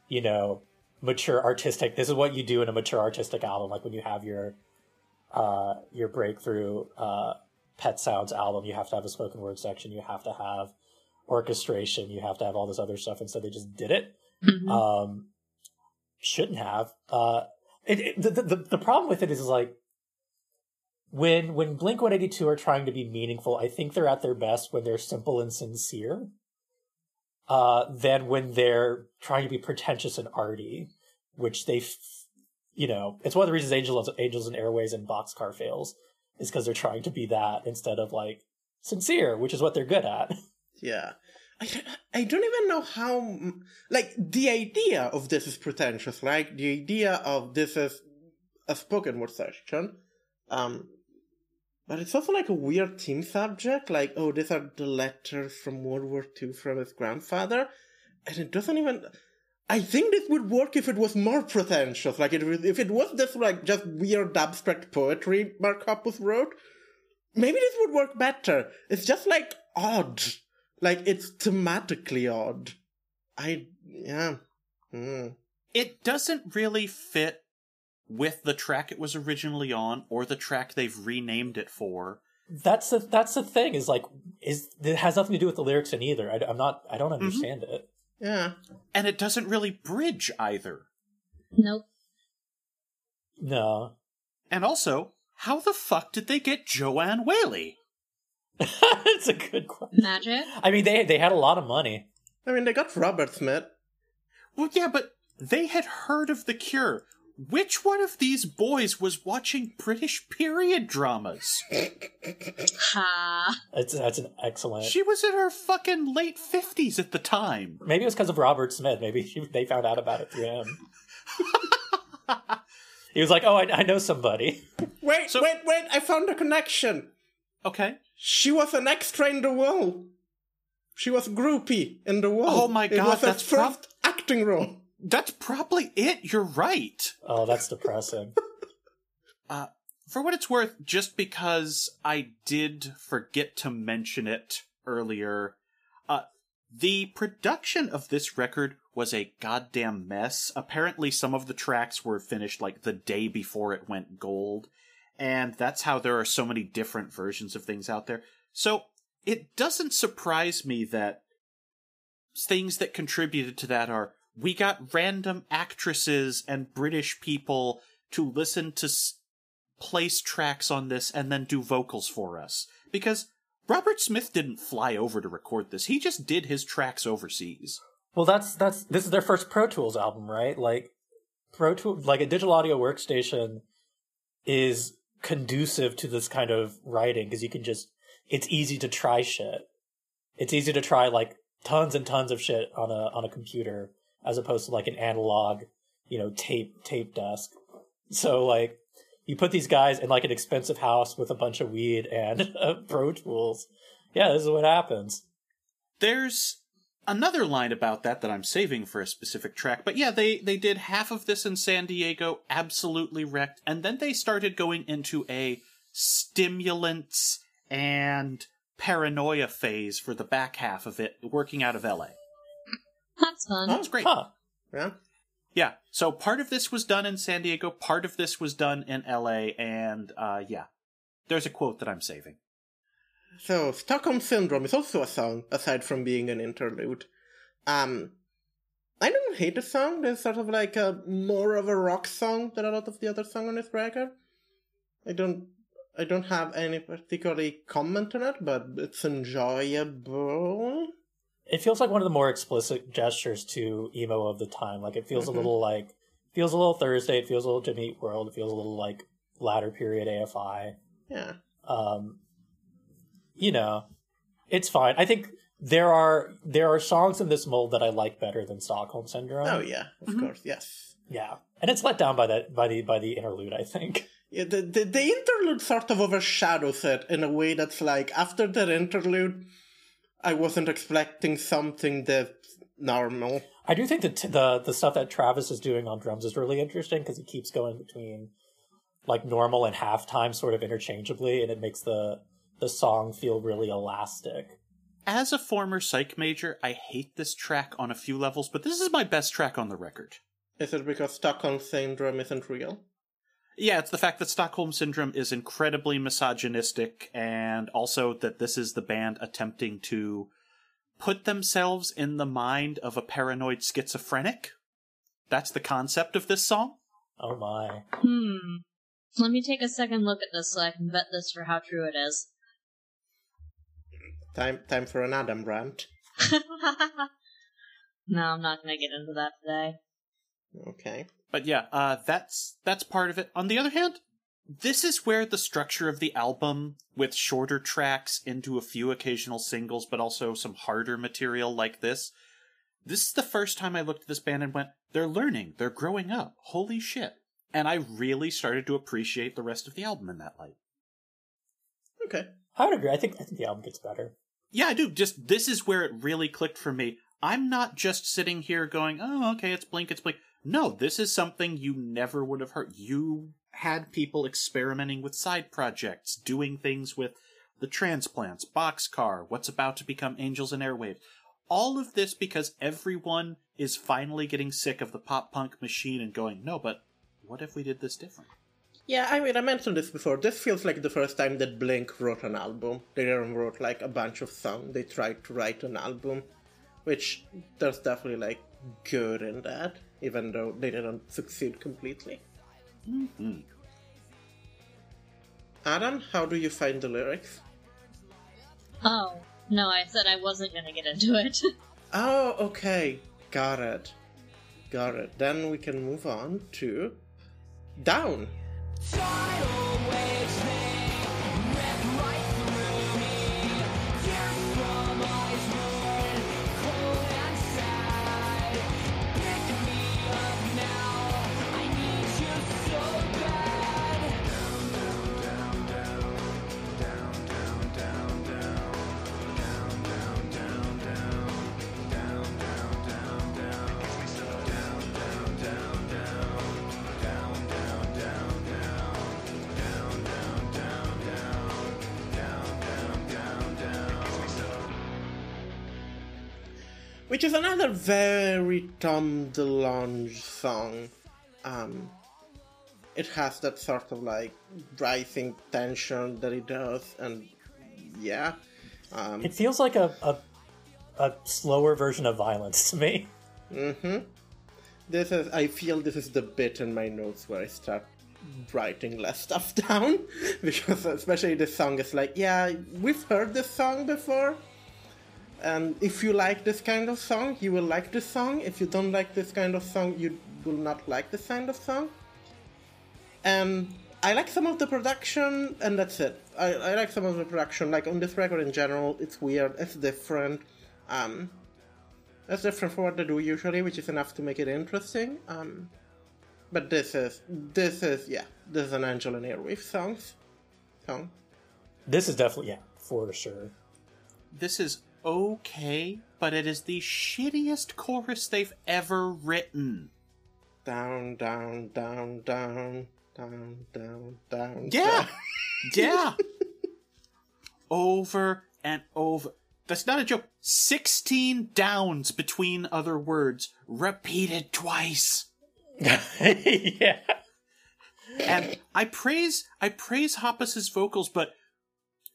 you know, mature artistic, this is what you do in a mature artistic album, like when you have your breakthrough Pet Sounds album, you have to have a spoken word section, you have to have orchestration, you have to have all this other stuff, and so they just did it. Mm-hmm. Shouldn't have. The problem with it is like, when Blink-182 are trying to be meaningful, I think they're at their best when they're simple and sincere, than when they're trying to be pretentious and arty, which they, you know, it's one of the reasons Angels and Airwaves and Boxcar fails, is because they're trying to be that instead of like sincere, which is what they're good at. Yeah. I don't even know how, like, the idea of this is pretentious, right? The idea of this is a spoken word section. But it's also like a weird team subject, like, oh, these are the letters from World War II from his grandfather, and it doesn't even... I think this would work if it was more pretentious, like, if it was this, like, just weird abstract poetry Mark Hoppus wrote, maybe this would work better. It's just, like, odd. Like, it's thematically odd. It doesn't really fit with the track it was originally on, or the track they've renamed it for. That's the thing, is like, it has nothing to do with the lyrics in either. I don't understand it. Yeah. And it doesn't really bridge either. Nope. No. And also, how the fuck did they get Joanne Whaley? That's a good question. Magic? I mean, they had a lot of money. I mean, they got Robert Smith. Well, yeah, but they had heard of The Cure. Which one of these boys was watching British period dramas? That's an excellent... She was in her fucking late 50s at the time. Maybe it was because of Robert Smith. Maybe they found out about it through him. He was like, oh, I know somebody. Wait, I found a connection. Okay. She was an extra in The Wall. She was groupie in The Wall. Oh my god, that's her first acting role. That's probably it. You're right. Oh, that's depressing. For what it's worth, just because I did forget to mention it earlier, the production of this record was a goddamn mess. Apparently, some of the tracks were finished like the day before it went gold, and that's how there are so many different versions of things out there. So it doesn't surprise me that things that contributed to that are, we got random actresses and British people to listen to place tracks on this and then do vocals for us. Because Robert Smith didn't fly over to record this. He just did his tracks overseas. Well, this is their first Pro Tools album, right? Like, Pro Tools, like a digital audio workstation is conducive to this kind of writing because you can just, it's easy to try shit. It's easy to try like tons and tons of shit on a computer, as opposed to like an analog, you know, tape desk. So like, you put these guys in like an expensive house with a bunch of weed and Pro Tools. Yeah, this is what happens. There's another line about that I'm saving for a specific track. But yeah, they did half of this in San Diego, absolutely wrecked. And then they started going into a stimulants and paranoia phase for the back half of it, working out of LA. That's fun. That's great. Huh. Yeah. So part of this was done in San Diego, part of this was done in LA, and yeah. There's a quote that I'm saving. So Stockholm Syndrome is also a song, aside from being an interlude. I don't hate the song. There's sort of like a more of a rock song than a lot of the other songs on this record. I don't have any particularly comment on it, but it's enjoyable. It feels like one of the more explicit gestures to emo of the time. Like, it feels a little like, feels a little Thursday. It feels a little Jimmy Eat World. It feels a little like latter period AFI. Yeah. You know, it's fine. I think there are songs in this mold that I like better than Stockholm Syndrome. Oh yeah, of course, yes. Yeah, and it's let down by the interlude, I think. Yeah, the interlude sort of overshadows it in a way that's like, after that interlude, I wasn't expecting something that normal. I do think that the stuff that Travis is doing on drums is really interesting because he keeps going between like normal and halftime sort of interchangeably, and it makes the song feel really elastic. As a former psych major, I hate this track on a few levels, but this is my best track on the record. Is it because Stockholm Syndrome isn't real? Yeah, it's the fact that Stockholm Syndrome is incredibly misogynistic, and also that this is the band attempting to put themselves in the mind of a paranoid schizophrenic. That's the concept of this song. Oh my. Let me take a second look at this so I can vet this for how true it is. Time for an Adam rant. No, I'm not going to get into that today. Okay. But yeah, that's part of it. On the other hand, this is where the structure of the album, with shorter tracks into a few occasional singles, but also some harder material like this. This is the first time I looked at this band and went, they're learning, they're growing up, holy shit. And I really started to appreciate the rest of the album in that light. Okay. I would agree. I think the album gets better. Yeah, I do. Just, this is where it really clicked for me. I'm not just sitting here going, oh, okay, it's Blink, it's Blink. No, this is something you never would have heard. You had people experimenting with side projects, doing things with The Transplants, Boxcar, what's about to become Angels and Airwaves. All of this because everyone is finally getting sick of the pop-punk machine and going, no, but what if we did this different? Yeah, I mean, I mentioned this before. This feels like the first time that Blink wrote an album. They didn't wrote, like, a bunch of songs. They tried to write an album, which there's definitely, like, good in that, even though they didn't succeed completely. Mm-hmm. Adam, how do you find the lyrics? Oh, no, I said I wasn't going to get into it. Oh, okay. Got it. Then we can move on to Down. Which is another very Tom DeLonge song. It has that sort of like rising tension that he does, and yeah. It feels like a slower version of Violence to me. Mm-hmm. I feel this is the bit in my notes where I start writing less stuff down, because especially this song is like, yeah, we've heard this song before. And if you like this kind of song, you will like this song. If you don't like this kind of song, you will not like this kind of song. And I like some of the production, and that's it. I like some of the production. Like, on this record in general, it's weird. It's different. It's different from what they do usually, which is enough to make it interesting. But this is an Angel and Airwaves song. This is definitely, yeah, for sure. This is okay, but it is the shittiest chorus they've ever written. Down, down, down, down, down, down, down. Yeah, down. Yeah. Over and over. That's not a joke. 16 downs between other words, repeated twice. Yeah. And I praise Hoppus's vocals, but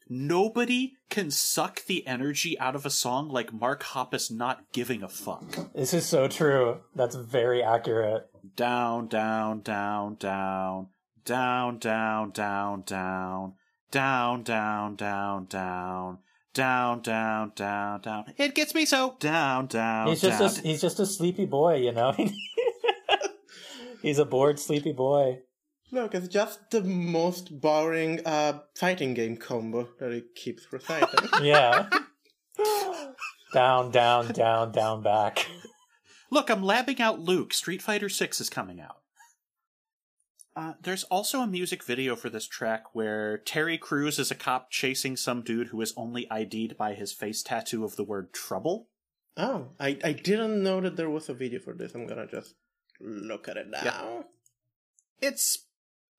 nobody can suck the energy out of a song like Mark Hoppus not giving a fuck. This is so true. That's very accurate. Down, down, down, down, down, down, down, down, down, down, down, down, down, down, down, down. It gets me so down, down. He's just a sleepy boy, you know. He's a bored, sleepy boy. Look, it's just the most boring fighting game combo that he keeps reciting. Yeah. Down, down, down, down, back. Look, I'm labbing out Luke. Street Fighter 6 is coming out. There's also a music video for this track where Terry Crews is a cop chasing some dude who is only ID'd by his face tattoo of the word trouble. Oh, I didn't know that there was a video for this. I'm gonna just look at it now. Yeah. It's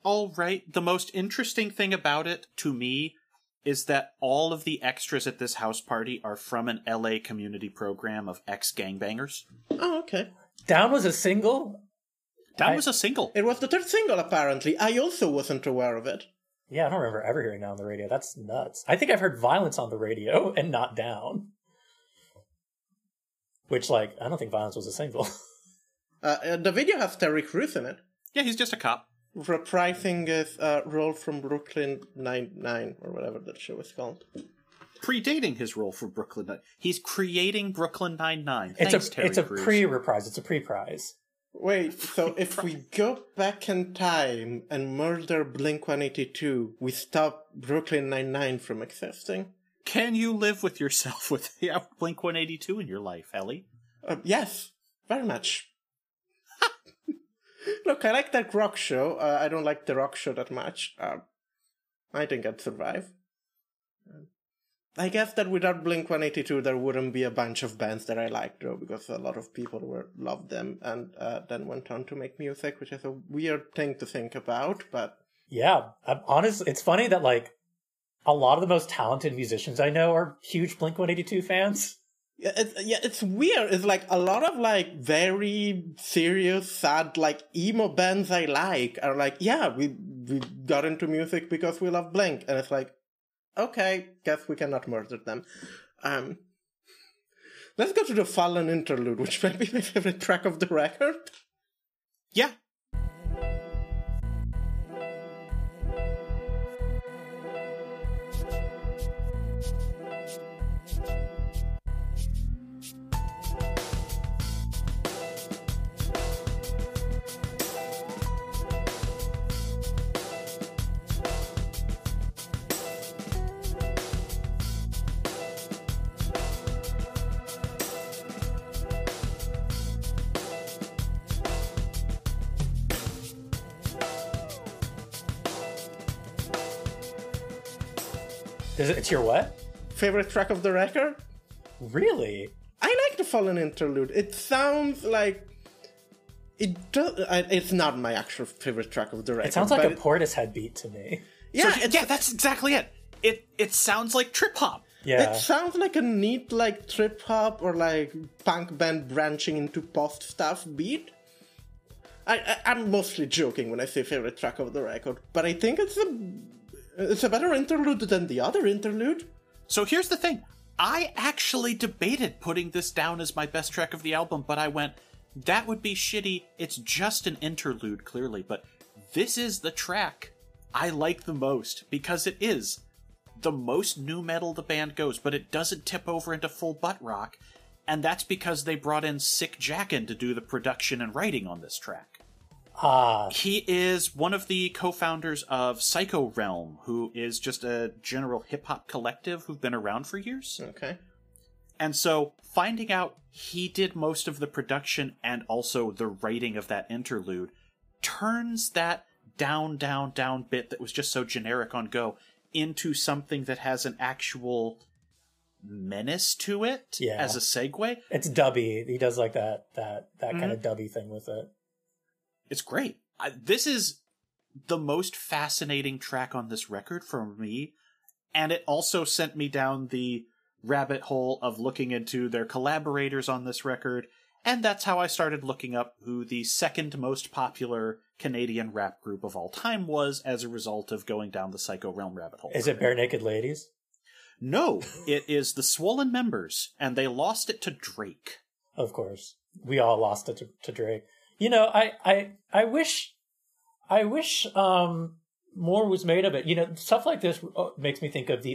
all right. The most interesting thing about it, to me, is that all of the extras at this house party are from an LA community program of ex-gangbangers. Oh, okay. That was a single? That was a single. It was the third single, apparently. I also wasn't aware of it. Yeah, I don't remember ever hearing that on the radio. That's nuts. I think I've heard Violence on the radio and not Down. Which, like, I don't think Violence was a single. The video has Terry Crews in it. Yeah, he's just a cop. Reprising his role from Brooklyn Nine-Nine, or whatever that show is called. Predating his role from Brooklyn Nine-Nine. He's creating Brooklyn Nine-Nine. It's a pre-reprise. It's a pre-prize. Wait, so if we go back in time and murder Blink-182, we stop Brooklyn Nine-Nine from existing? Can you live with yourself with Blink-182 in your life, Ellie? Yes, very much. Look, I like that rock show. I don't like the rock show that much. I think I'd survive. I guess that without Blink-182, there wouldn't be a bunch of bands that I liked, though, because a lot of people loved them and then went on to make music, which is a weird thing to think about, but... Yeah, honestly, it's funny that, like, a lot of the most talented musicians I know are huge Blink-182 fans. Yeah, it's weird. It's like a lot of like very serious, sad, like emo bands I like are like, yeah, we got into music because we love Blink, and it's like, okay, guess we cannot murder them. Let's go to the Fallen interlude, which might be my favorite track of the record. Yeah. It's your what? Favorite track of the record? Really? I like the Fallen interlude. It sounds like... It's not my actual favorite track of the record. It sounds like a Portishead beat to me. Yeah, so, yeah, that's exactly it. It sounds like trip-hop. Yeah. It sounds like a neat like trip-hop or like punk band branching into post-stuff beat. I'm mostly joking when I say favorite track of the record, but I think it's a better interlude than the other interlude. So here's the thing. I actually debated putting this down as my best track of the album, but I went, that would be shitty. It's just an interlude, clearly. But this is the track I like the most, because it is the most nu metal the band goes, but it doesn't tip over into full butt rock. And that's because they brought in Sick Jacken to do the production and writing on this track. He is one of the co-founders of Psycho Realm, who is just a general hip-hop collective who've been around for years. Okay. And so, finding out he did most of the production and also the writing of that interlude turns that down, down, down bit that was just so generic on Go into something that has an actual menace to it as a segue. It's dubby. He does like that kind of dubby thing with it. It's great. This is the most fascinating track on this record for me, and it also sent me down the rabbit hole of looking into their collaborators on this record, and that's how I started looking up who the second most popular Canadian rap group of all time was as a result of going down the Psycho Realm rabbit hole. Is it Bare Naked Ladies? No, it is the Swollen Members, and they lost it to Drake. Of course. We all lost it to Drake. You know, I wish more was made of it. You know, stuff like this makes me think of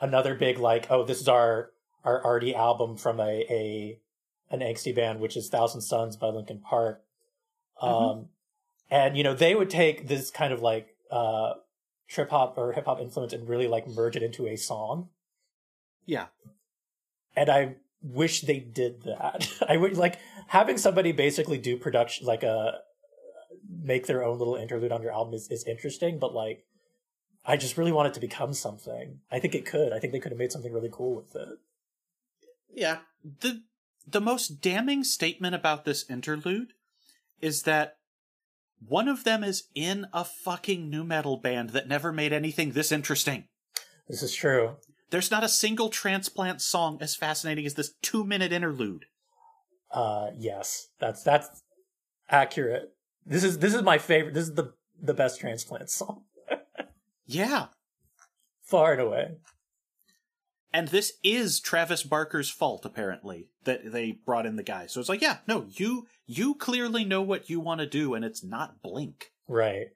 another big, like, oh, this is our arty album from an angsty band, which is Thousand Suns by Linkin Park. And, you know, they would take this kind of like trip hop or hip hop influence and really like merge it into a song. Yeah. And I wish they did that. I would like having somebody basically do production, like make their own little interlude on your album is interesting, but like I just really want it to become something. I think it could. I think they could have made something really cool with it. Yeah. The most damning statement about this interlude is that one of them is in a fucking nu metal band that never made anything this interesting. This is true. There's not a single Transplant song as fascinating as this 2-minute interlude. Yes, that's accurate. This is my favorite. This is the best Transplant song. Yeah. Far and away. And this is Travis Barker's fault, apparently, that they brought in the guy. So it's like, yeah, no, you clearly know what you want to do, and it's not Blink. Right.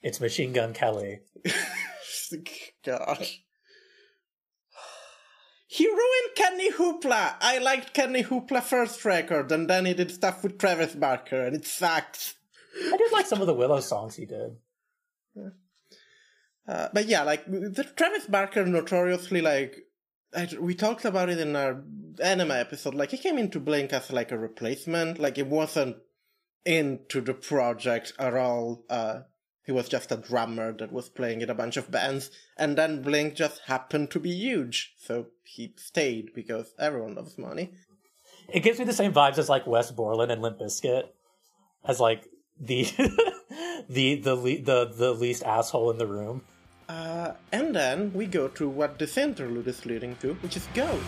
It's Machine Gun Kelly. God. He ruined Kenny Hoopla. I liked Kenny Hoopla first record, and then he did stuff with Travis Barker, and it sucks. I did like some of the Willow songs he did. Yeah. But yeah, like, the Travis Barker notoriously, like... we talked about it in our anime episode. Like, he came into Blink as, like, a replacement. Like, he wasn't into the project at all. He was just a drummer that was playing in a bunch of bands. And then Blink just happened to be huge. So he stayed because everyone loves money. It gives me the same vibes as, like, Wes Borland and Limp Bizkit. As, like, the least asshole in the room. And then we go to what this interlude is leading to, which is Go.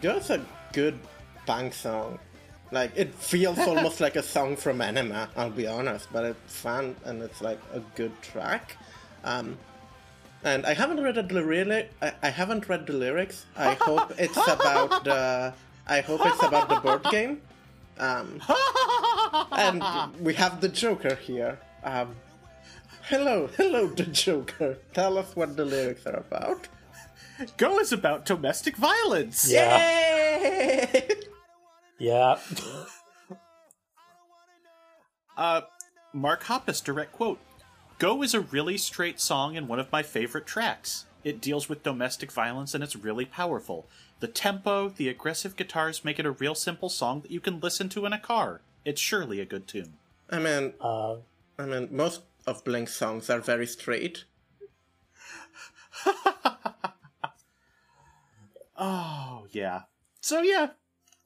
Go's a good punk song. Like, it feels almost like a song from Enema, I'll be honest, but it's fun and it's like a good track. And I haven't read the lyrics. I hope it's about the board game. And we have the Joker here. Hello the Joker. Tell us what the lyrics are about. Go is about domestic violence. Yeah. Yay! Yeah. Mark Hoppus, direct quote. Go is a really straight song and one of my favorite tracks. It deals with domestic violence and it's really powerful. The tempo, the aggressive guitars make it a real simple song that you can listen to in a car. It's surely a good tune. I mean, most of Blink's songs are very straight. Oh, yeah. So, yeah.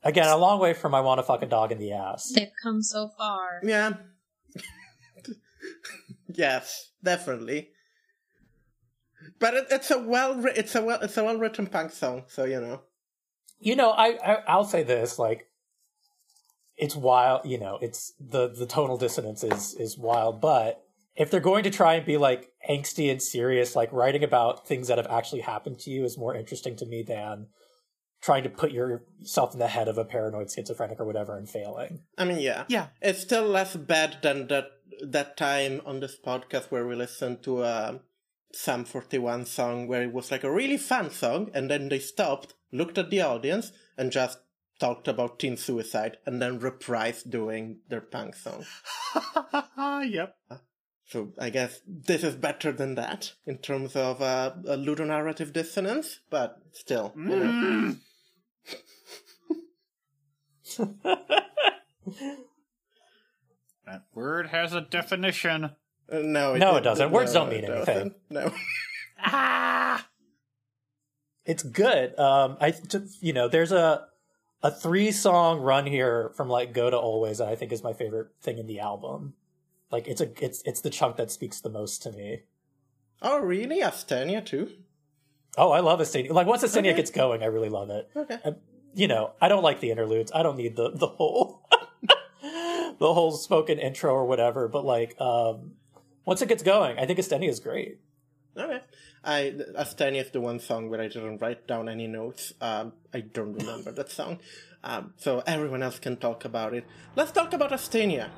Again, a long way from I Want to Fuck a Dog in the Ass. They've come so far. Yeah. Yes, definitely. But it's a well-written punk song, so, you know. You know, I'll say this, like, it's wild, you know, it's the tonal dissonance is wild, but if they're going to try and be, like, angsty and serious, like, writing about things that have actually happened to you is more interesting to me than trying to put yourself in the head of a paranoid schizophrenic or whatever and failing. I mean, yeah. Yeah. It's still less bad than that time on this podcast where we listened to a Sum 41 song where it was, like, a really fun song, and then they stopped, looked at the audience, and just talked about teen suicide, and then reprised doing their punk song. Yep. So I guess this is better than that in terms of a ludonarrative dissonance, but still. Mm. You know. That word has a definition. No, it doesn't. Words don't mean anything. No. Ah! It's good. There's a 3-song run here from, like, Go to Always that I think is my favorite thing in the album. Like, it's the chunk that speaks the most to me. Oh, really? Astania, too? Oh, I love Astania. Like, once Astania gets going, I really love it. Okay. You know, I don't like the interludes. I don't need the whole the whole spoken intro or whatever. But, like, once it gets going, I think Astania is great. Okay. Astania is the one song where I didn't write down any notes. I don't remember that song. So everyone else can talk about it. Let's talk about Astania.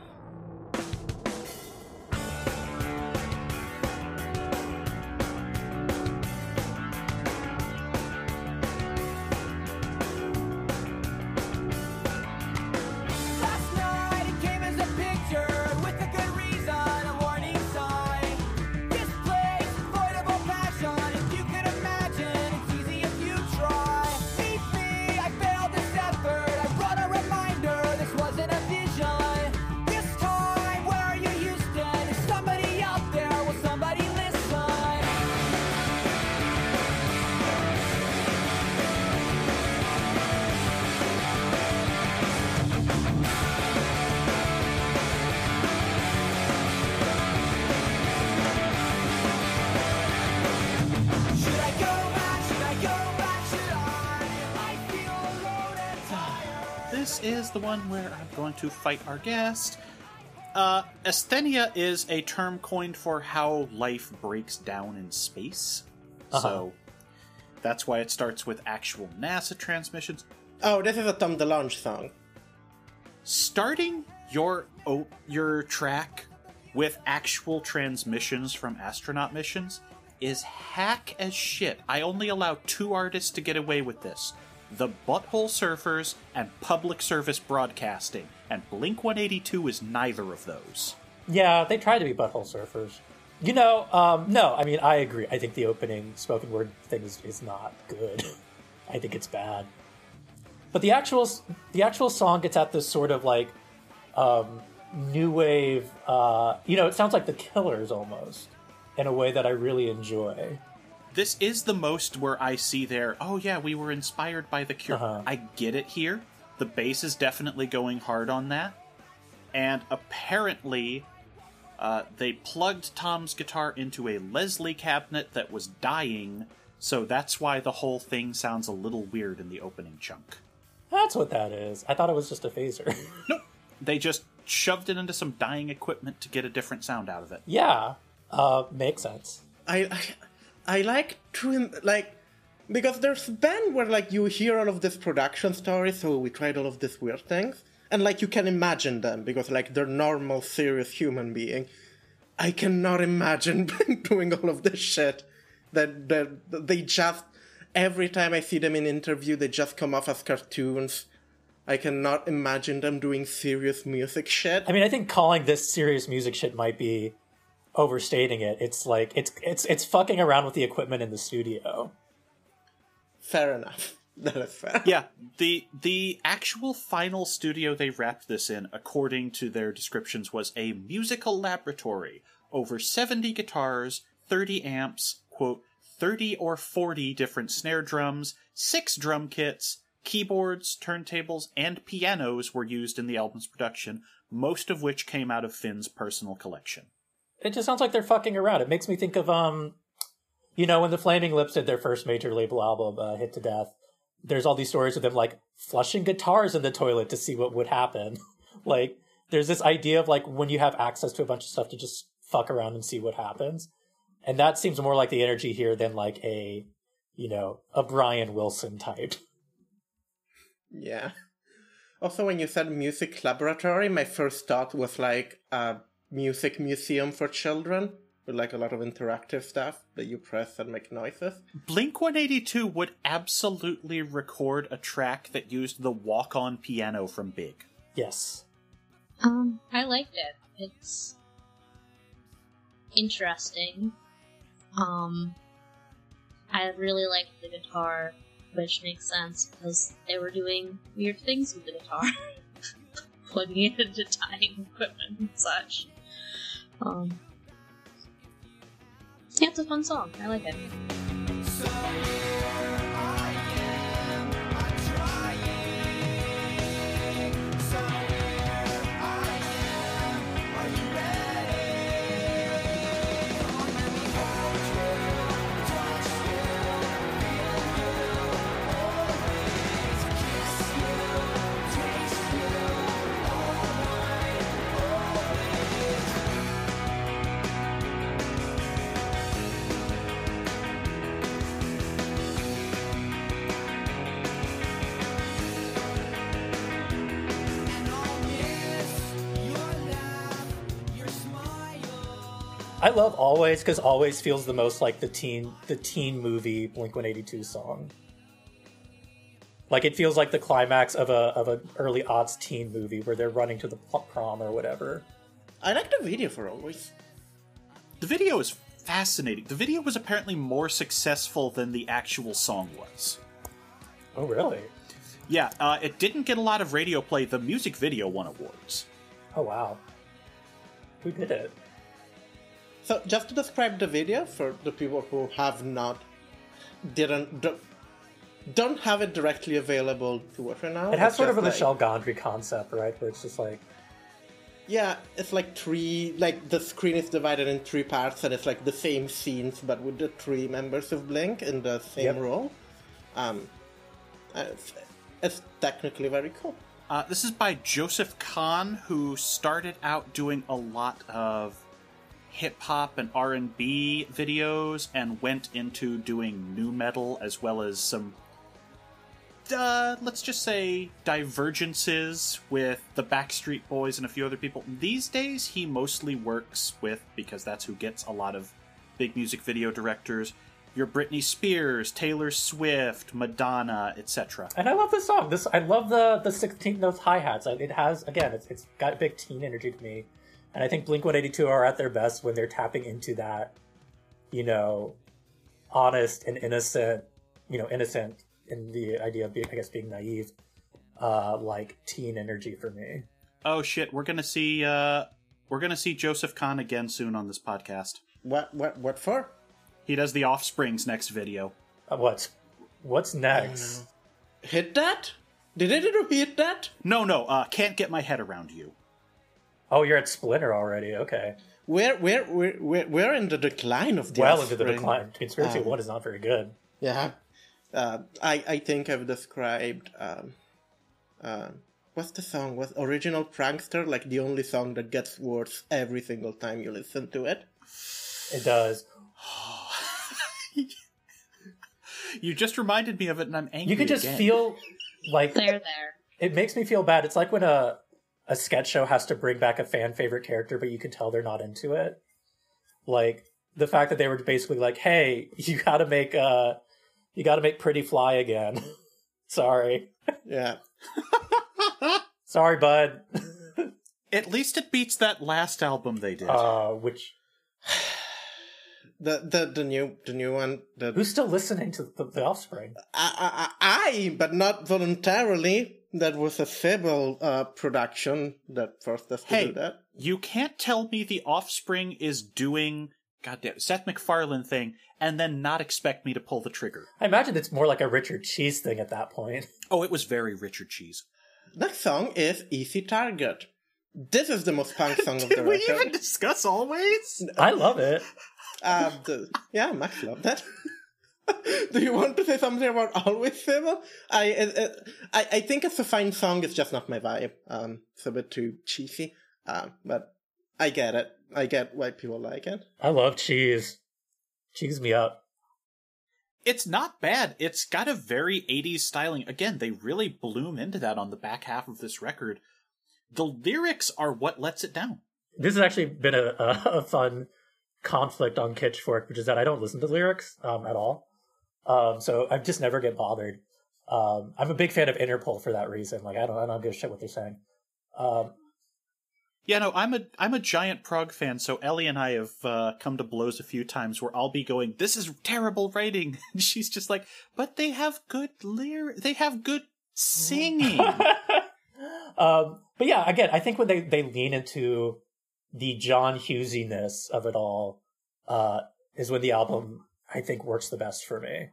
is the one where I'm going to fight our guest. Asthenia is a term coined for how life breaks down in space. Uh-huh. So that's why it starts with actual NASA transmissions. Oh, this is a Tom DeLonge song. Starting your track with actual transmissions from astronaut missions is hack as shit. I only allow two artists to get away with this. The Butthole Surfers and Public Service Broadcasting. And Blink-182 is neither of those. Yeah, they try to be Butthole Surfers. You know, no, I mean, I agree. I think the opening spoken word thing is not good. I think it's bad. But the actual song gets at this sort of, like, new wave... you know, it sounds like The Killers almost, in a way that I really enjoy. This is the most where I see there, oh yeah, we were inspired by The Cure. Uh-huh. I get it here. The bass is definitely going hard on that. And apparently, they plugged Tom's guitar into a Leslie cabinet that was dying, so that's why the whole thing sounds a little weird in the opening chunk. That's what that is. I thought it was just a phaser. Nope. They just shoved it into some dying equipment to get a different sound out of it. Yeah. Makes sense. I like to, like, because there's a band where, like, you hear all of this production story, so we tried all of these weird things, and, like, you can imagine them, because, like, they're normal, serious human being. I cannot imagine doing all of this shit. That they just, every time I see them in interview, they just come off as cartoons. I cannot imagine them doing serious music shit. I mean, I think calling this serious music shit might be overstating it. It's like it's fucking around with the equipment in the studio. Fair enough. That is fair. Yeah, the actual final studio they wrapped this in, according to their descriptions, was a musical laboratory. Over 70 guitars, 30 amps, quote, 30 or 40 different snare drums, 6 drum kits, keyboards, turntables, and pianos were used in the album's production, most of which came out of Finn's personal collection. It just sounds like they're fucking around. It makes me think of, you know, when the Flaming Lips did their first major label album, Hit to Death, there's all these stories of them, like, flushing guitars in the toilet to see what would happen. Like, there's this idea of, like, when you have access to a bunch of stuff, you just fuck around and see what happens. And that seems more like the energy here than, like, a, you know, a Brian Wilson type. Yeah. Also, when you said music laboratory, my first thought was, like, music museum for children with, like, a lot of interactive stuff that you press and make noises. Blink-182 would absolutely record a track that used the walk-on piano from Big. Yes. I liked it. It's interesting. I really liked the guitar, which makes sense because they were doing weird things with the guitar, plugging it into tying equipment and such. Yeah, it's a fun song. I like it. I love Always because Always feels the most like the teen movie Blink-182 song. Like, it feels like the climax of an early aughts teen movie where they're running to the prom or whatever. I like the video for Always. The video is fascinating. The video was apparently more successful than the actual song was. Oh, really? Yeah, it didn't get a lot of radio play. The music video won awards. Oh, wow. Who did it? So, just to describe the video for the people who don't have it directly available to watch right now. It has sort of a Michel Gondry concept, right? Where it's just like... Yeah, it's like three... Like, the screen is divided in three parts, and it's like the same scenes, but with the three members of Blink in the same role. It's technically very cool. This is by Joseph Kahn, who started out doing a lot of hip-hop and R&B videos and went into doing nu metal, as well as some, let's just say, divergences with the Backstreet Boys and a few other people. These days, he mostly works with, because that's who gets a lot of big music video directors, your Britney Spears, Taylor Swift, Madonna, etc. And I love this song. I love the 16 notes hi-hats. It has, again, it's got big teen energy to me. And I think Blink-182 are at their best when they're tapping into that, you know, honest and innocent, you know, innocent in the idea of, being naive, like teen energy for me. Oh, shit. We're going to see Joseph Kahn again soon on this podcast. What for? He does the Offspring's next video. What's next? Hit that? Did it hit that? No. Can't get my head around you. Oh, you're at Splinter already. Okay. We're in the decline of the Offspring. Into the decline. Conspiracy 1 is not very good. Yeah. I think I've described... what's the song? Was Original Prankster like the only song that gets worse every single time you listen to it? It does. You just reminded me of it, and I'm angry. You could just feel like... There. It makes me feel bad. It's like when a sketch show has to bring back a fan favorite character, but you can tell they're not into it. Like the fact that they were basically like, "Hey, you got to make Pretty Fly again." Sorry. Yeah. Sorry, bud. At least it beats that last album they did. Which the new one. Who's still listening to the Offspring? I but not voluntarily. That was a Sybil production that forced us to do that. You can't tell me the Offspring is doing goddamn Seth MacFarlane thing and then not expect me to pull the trigger. I imagine it's more like a Richard Cheese thing at that point. Oh, it was very Richard Cheese. That song is Easy Target. This is the most punk song of the record. Did we even discuss Always? I love it. Yeah, Max loved that. Do you want to say something about Always, Sybil? I think it's a fine song. It's just not my vibe. It's a bit too cheesy. But I get it. I get why people like it. I love cheese. Cheese me up. It's not bad. It's got a very 80s styling. Again, they really bloom into that on the back half of this record. The lyrics are what lets it down. This has actually been a fun conflict on Kitchfork, which is that I don't listen to lyrics at all. So I just never get bothered. I'm a big fan of Interpol for that reason. Like I don't give a shit what they're saying. Yeah, no, I'm a giant prog fan. So Ellie and I have come to blows a few times where I'll be going, "This is terrible writing," and she's just like, "But they have good they have good singing." But yeah, again, I think when they lean into the John Hughesiness of it all, is when the album, I think, works the best for me.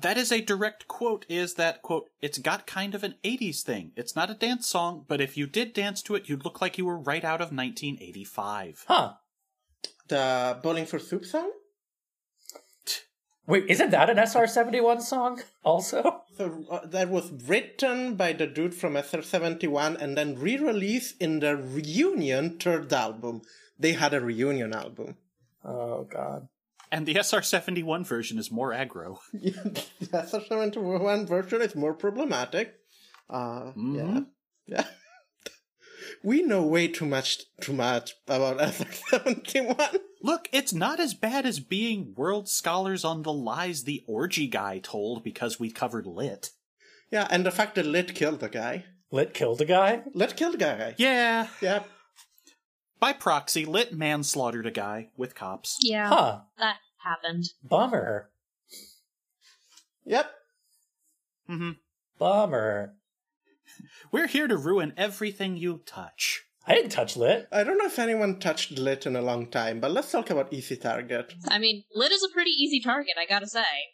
That is a direct quote, is that, quote, "It's got kind of an 80s thing. It's not a dance song, but if you did dance to it, you'd look like you were right out of 1985. Huh. The Bowling for Soup song? Wait, isn't that an SR-71 song also? So, that was written by the dude from SR-71 and then re-released in the reunion third album. They had a reunion album. Oh, God. And the SR-71 version is more aggro. The SR-71 version is more problematic. Yeah. We know way too much about SR-71. Look, it's not as bad as being world scholars on the lies the orgy guy told because we covered Lit. Yeah, and the fact that Lit killed a guy. Yeah. Yeah. By proxy, Lit manslaughtered a guy with cops. Yeah, That happened. Bummer. Yep. Mm-hmm. Bummer. We're here to ruin everything you touch. I didn't touch Lit. I don't know if anyone touched Lit in a long time, but let's talk about Easy Target. I mean, Lit is a pretty easy target, I gotta say.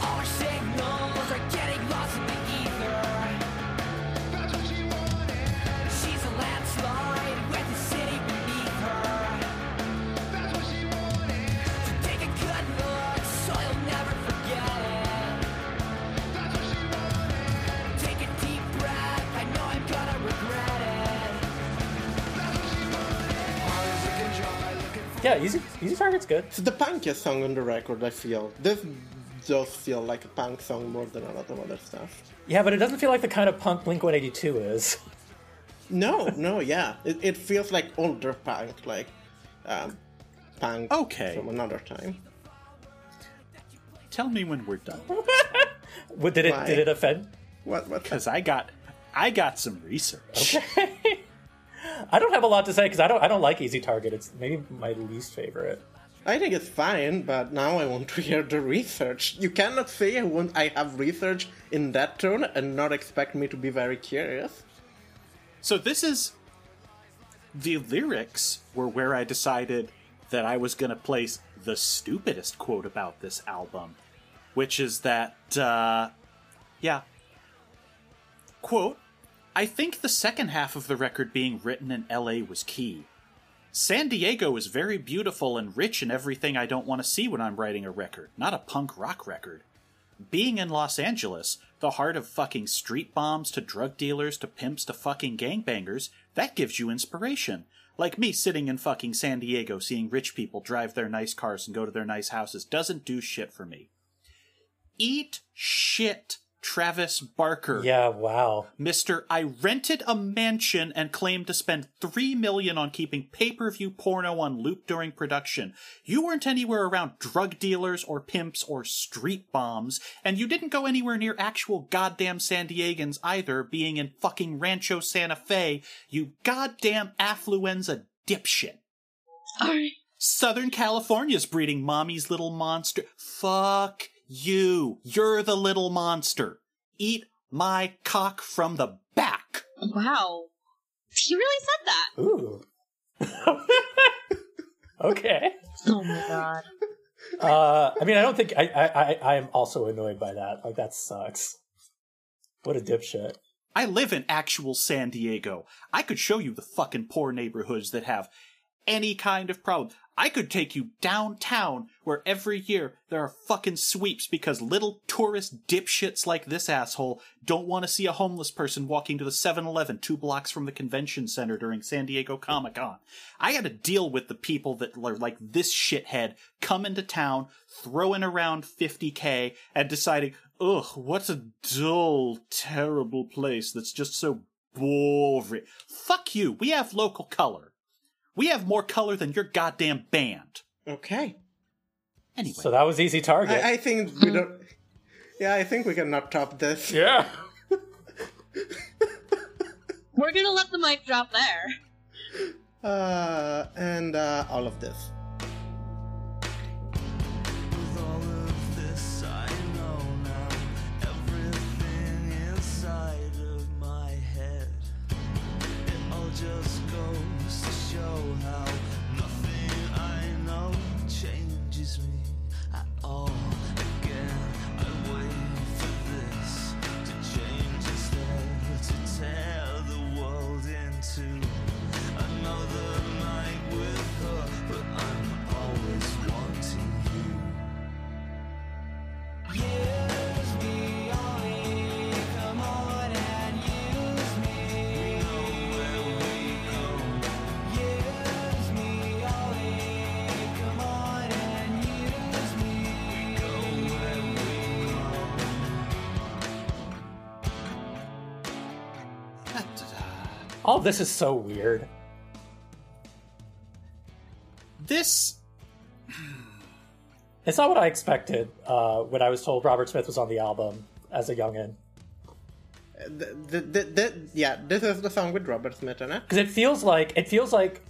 Our signals are getting lost in the Yeah, Easy Target's good. It's the punkiest song on the record, I feel. This does feel like a punk song more than a lot of other stuff. Yeah, but it doesn't feel like the kind of punk Blink-182 is. No, yeah. It feels like older punk, like punk from another time. Tell me when we're done. Did it offend? What? Because I got some research. Okay. I don't have a lot to say because I don't like Easy Target. It's maybe my least favorite. I think it's fine, but now I want to hear the research. You cannot say I have research in that tone and not expect me to be very curious. So the lyrics were where I decided that I was going to place the stupidest quote about this album, which is that, quote, I think the second half of the record being written in L.A. was key. San Diego is very beautiful and rich in everything I don't want to see when I'm writing a record, not a punk rock record. Being in Los Angeles, the heart of fucking street bombs to drug dealers to pimps to fucking gangbangers, that gives you inspiration. Like me sitting in fucking San Diego seeing rich people drive their nice cars and go to their nice houses doesn't do shit for me. Eat shit, Travis Barker. Yeah, wow. Mr. I rented a mansion and claimed to spend $3 million on keeping pay-per-view porno on loop during production. You weren't anywhere around drug dealers or pimps or street bombs, and you didn't go anywhere near actual goddamn San Diegans either, being in fucking Rancho Santa Fe, you goddamn affluenza dipshit. Sorry. Southern California's breeding mommy's little monster. Fuck. You're the little monster. Eat my cock from the back. Wow. He really said that. Ooh. Okay. Oh my god. I mean, I don't think I am also annoyed by that. Like, that sucks. What a dipshit. I live in actual San Diego. I could show you the fucking poor neighborhoods that have any kind of problem. I could take you downtown where every year there are fucking sweeps because little tourist dipshits like this asshole don't want to see a homeless person walking to the 7-Eleven 2 blocks from the convention center during San Diego Comic-Con. I had to deal with the people that are like this shithead come into town, throwing around $50,000 and deciding, ugh, what a dull, terrible place that's just so boring. Fuck you. We have local color. We have more color than your goddamn band. Okay. Anyway. So that was Easy Target. I think we don't... Yeah, I think we can not top this. Yeah. We're going to let the mic drop there. And all of this. All this is so weird. This... It's not what I expected when I was told Robert Smith was on the album as a youngin'. This is the song with Robert Smith in it. Because it feels like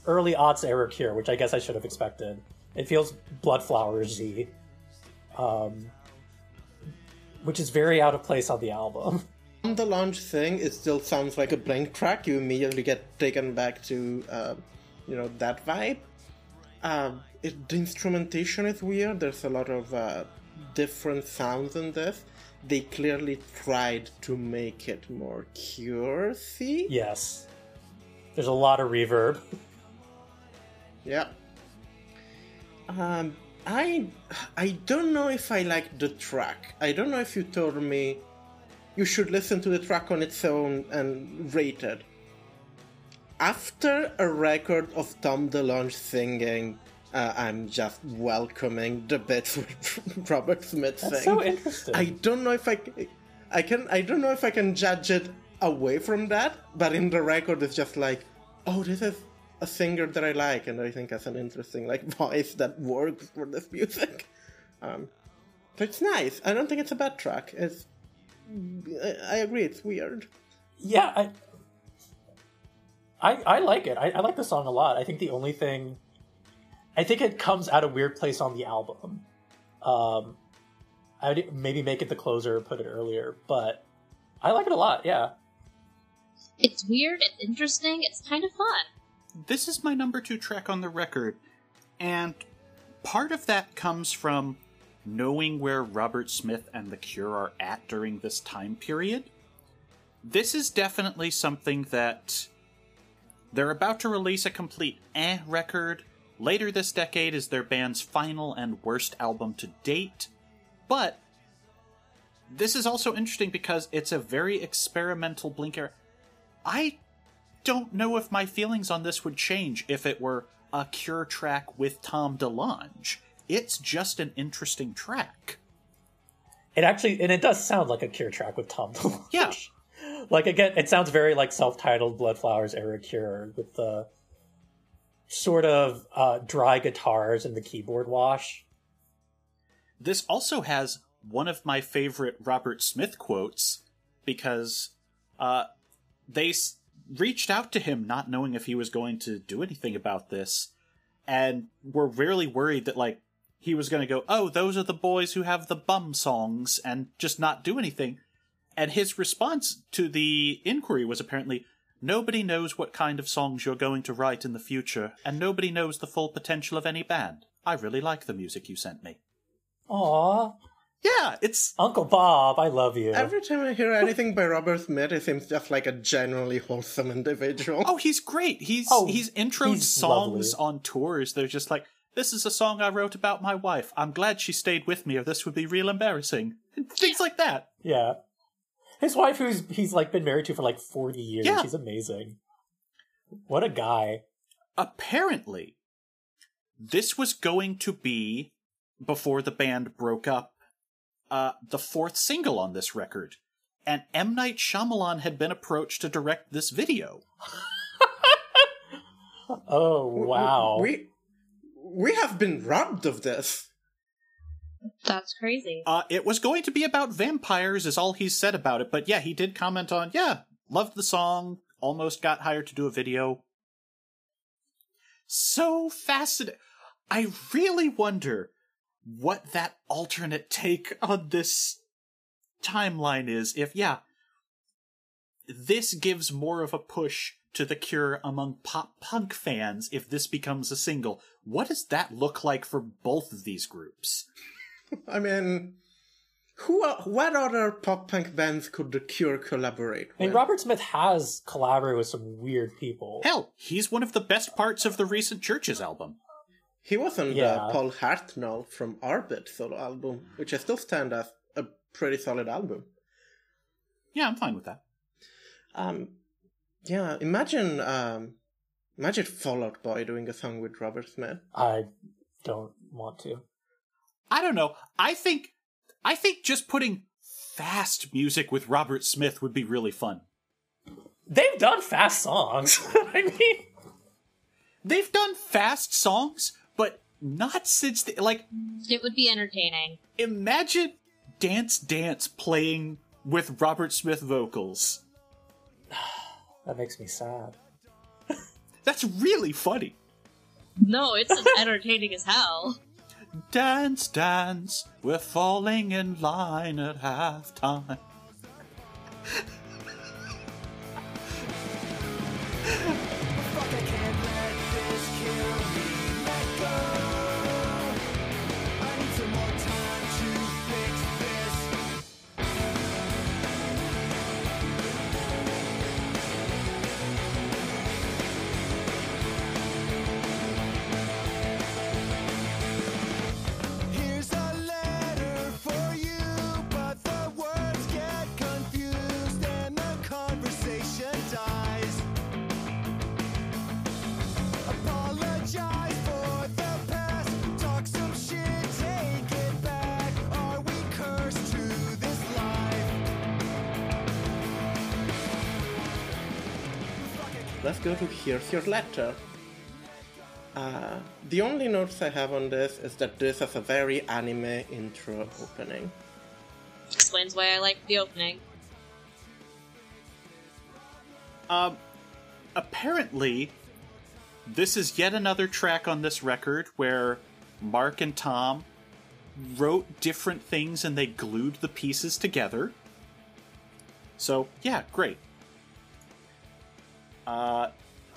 early aughts era Cure, which I guess I should have expected. It feels Bloodflowers-y, which is very out of place on the album. Tom DeLonge thing, it still sounds like a Blink track. You immediately get taken back to, that vibe. The instrumentation is weird. There's a lot of different sounds in this. They clearly tried to make it more Cure-y. Yes. There's a lot of reverb. Yeah. I don't know if I like the track. I don't know if you told me you should listen to the track on its own and rate it. After a record of Tom DeLonge singing I'm just welcoming the bits with Robert Smith. That's so interesting. I don't know if I can judge it away from that, but in the record it's just like, oh, this is a singer that I like and I think has an interesting like voice that works for this music. So it's nice. I don't think it's a bad track. I agree, it's weird. Yeah, I like it. I like the song a lot. I think the only thing, I think it comes out of a weird place on the album. I would maybe make it the closer, put it earlier, but I like it a lot, yeah. It's weird, it's interesting, it's kind of fun. This is my number 2 track on the record, and part of that comes from knowing where Robert Smith and The Cure are at during this time period. This is definitely something that they're about to release a complete record. Later this decade is their band's final and worst album to date. But this is also interesting because it's a very experimental Blink-182. I don't know if my feelings on this would change if it were a Cure track with Tom DeLonge. It's just an interesting track. It does sound like a Cure track with Tom DeLonge. Yeah. Like, again, it sounds very like self-titled Bloodflowers era Cure with the sort of dry guitars and the keyboard wash. This also has one of my favorite Robert Smith quotes because they reached out to him not knowing if he was going to do anything about this and were really worried that, like, he was going to go, oh, those are the boys who have the bum songs and just not do anything. And his response to the inquiry was apparently, nobody knows what kind of songs you're going to write in the future, and nobody knows the full potential of any band. I really like the music you sent me. Aww. Yeah, it's... Uncle Bob, I love you. Every time I hear anything by Robert Smith, it seems just like a generally wholesome individual. Oh, he's great. He's introed songs lovely. On tours. They're just like, this is a song I wrote about my wife. I'm glad she stayed with me, or this would be real embarrassing. And things like that. Yeah. His wife, who's he's like been married to for like 40 years, yeah. She's amazing. What a guy. Apparently, this was going to be, before the band broke up, the 4th single on this record. And M. Night Shyamalan had been approached to direct this video. Oh, wow. We have been robbed of this. That's crazy. It was going to be about vampires is all he said about it. But yeah, he did comment on, loved the song, almost got hired to do a video. So fascinating. I really wonder what that alternate take on this timeline is. If, this gives more of a push to The Cure among pop punk fans if this becomes a single. What does that look like for both of these groups? I mean, what other pop-punk bands could The Cure collaborate with? And Robert Smith has collaborated with some weird people. Hell, he's one of the best parts of the recent Churches album. He was on the Paul Hartnell from Orbit solo album, which I still stand as a pretty solid album. Yeah, I'm fine with that. Yeah, imagine Fall Out Boy doing a song with Robert Smith. I don't want to. I don't know. I think just putting fast music with Robert Smith would be really fun. They've done fast songs. I mean, they've done fast songs, but not since it would be entertaining. Imagine Dance Dance playing with Robert Smith vocals. That makes me sad. That's really funny. No, it's entertaining as hell. Dance, dance, we're falling in line at halftime. let's go to Here's Your Letter. The only notes I have on this is that this has a very anime intro opening. Explains why I like the opening. Apparently, this is yet another track on this record where Mark and Tom wrote different things and they glued the pieces together. So, yeah, great.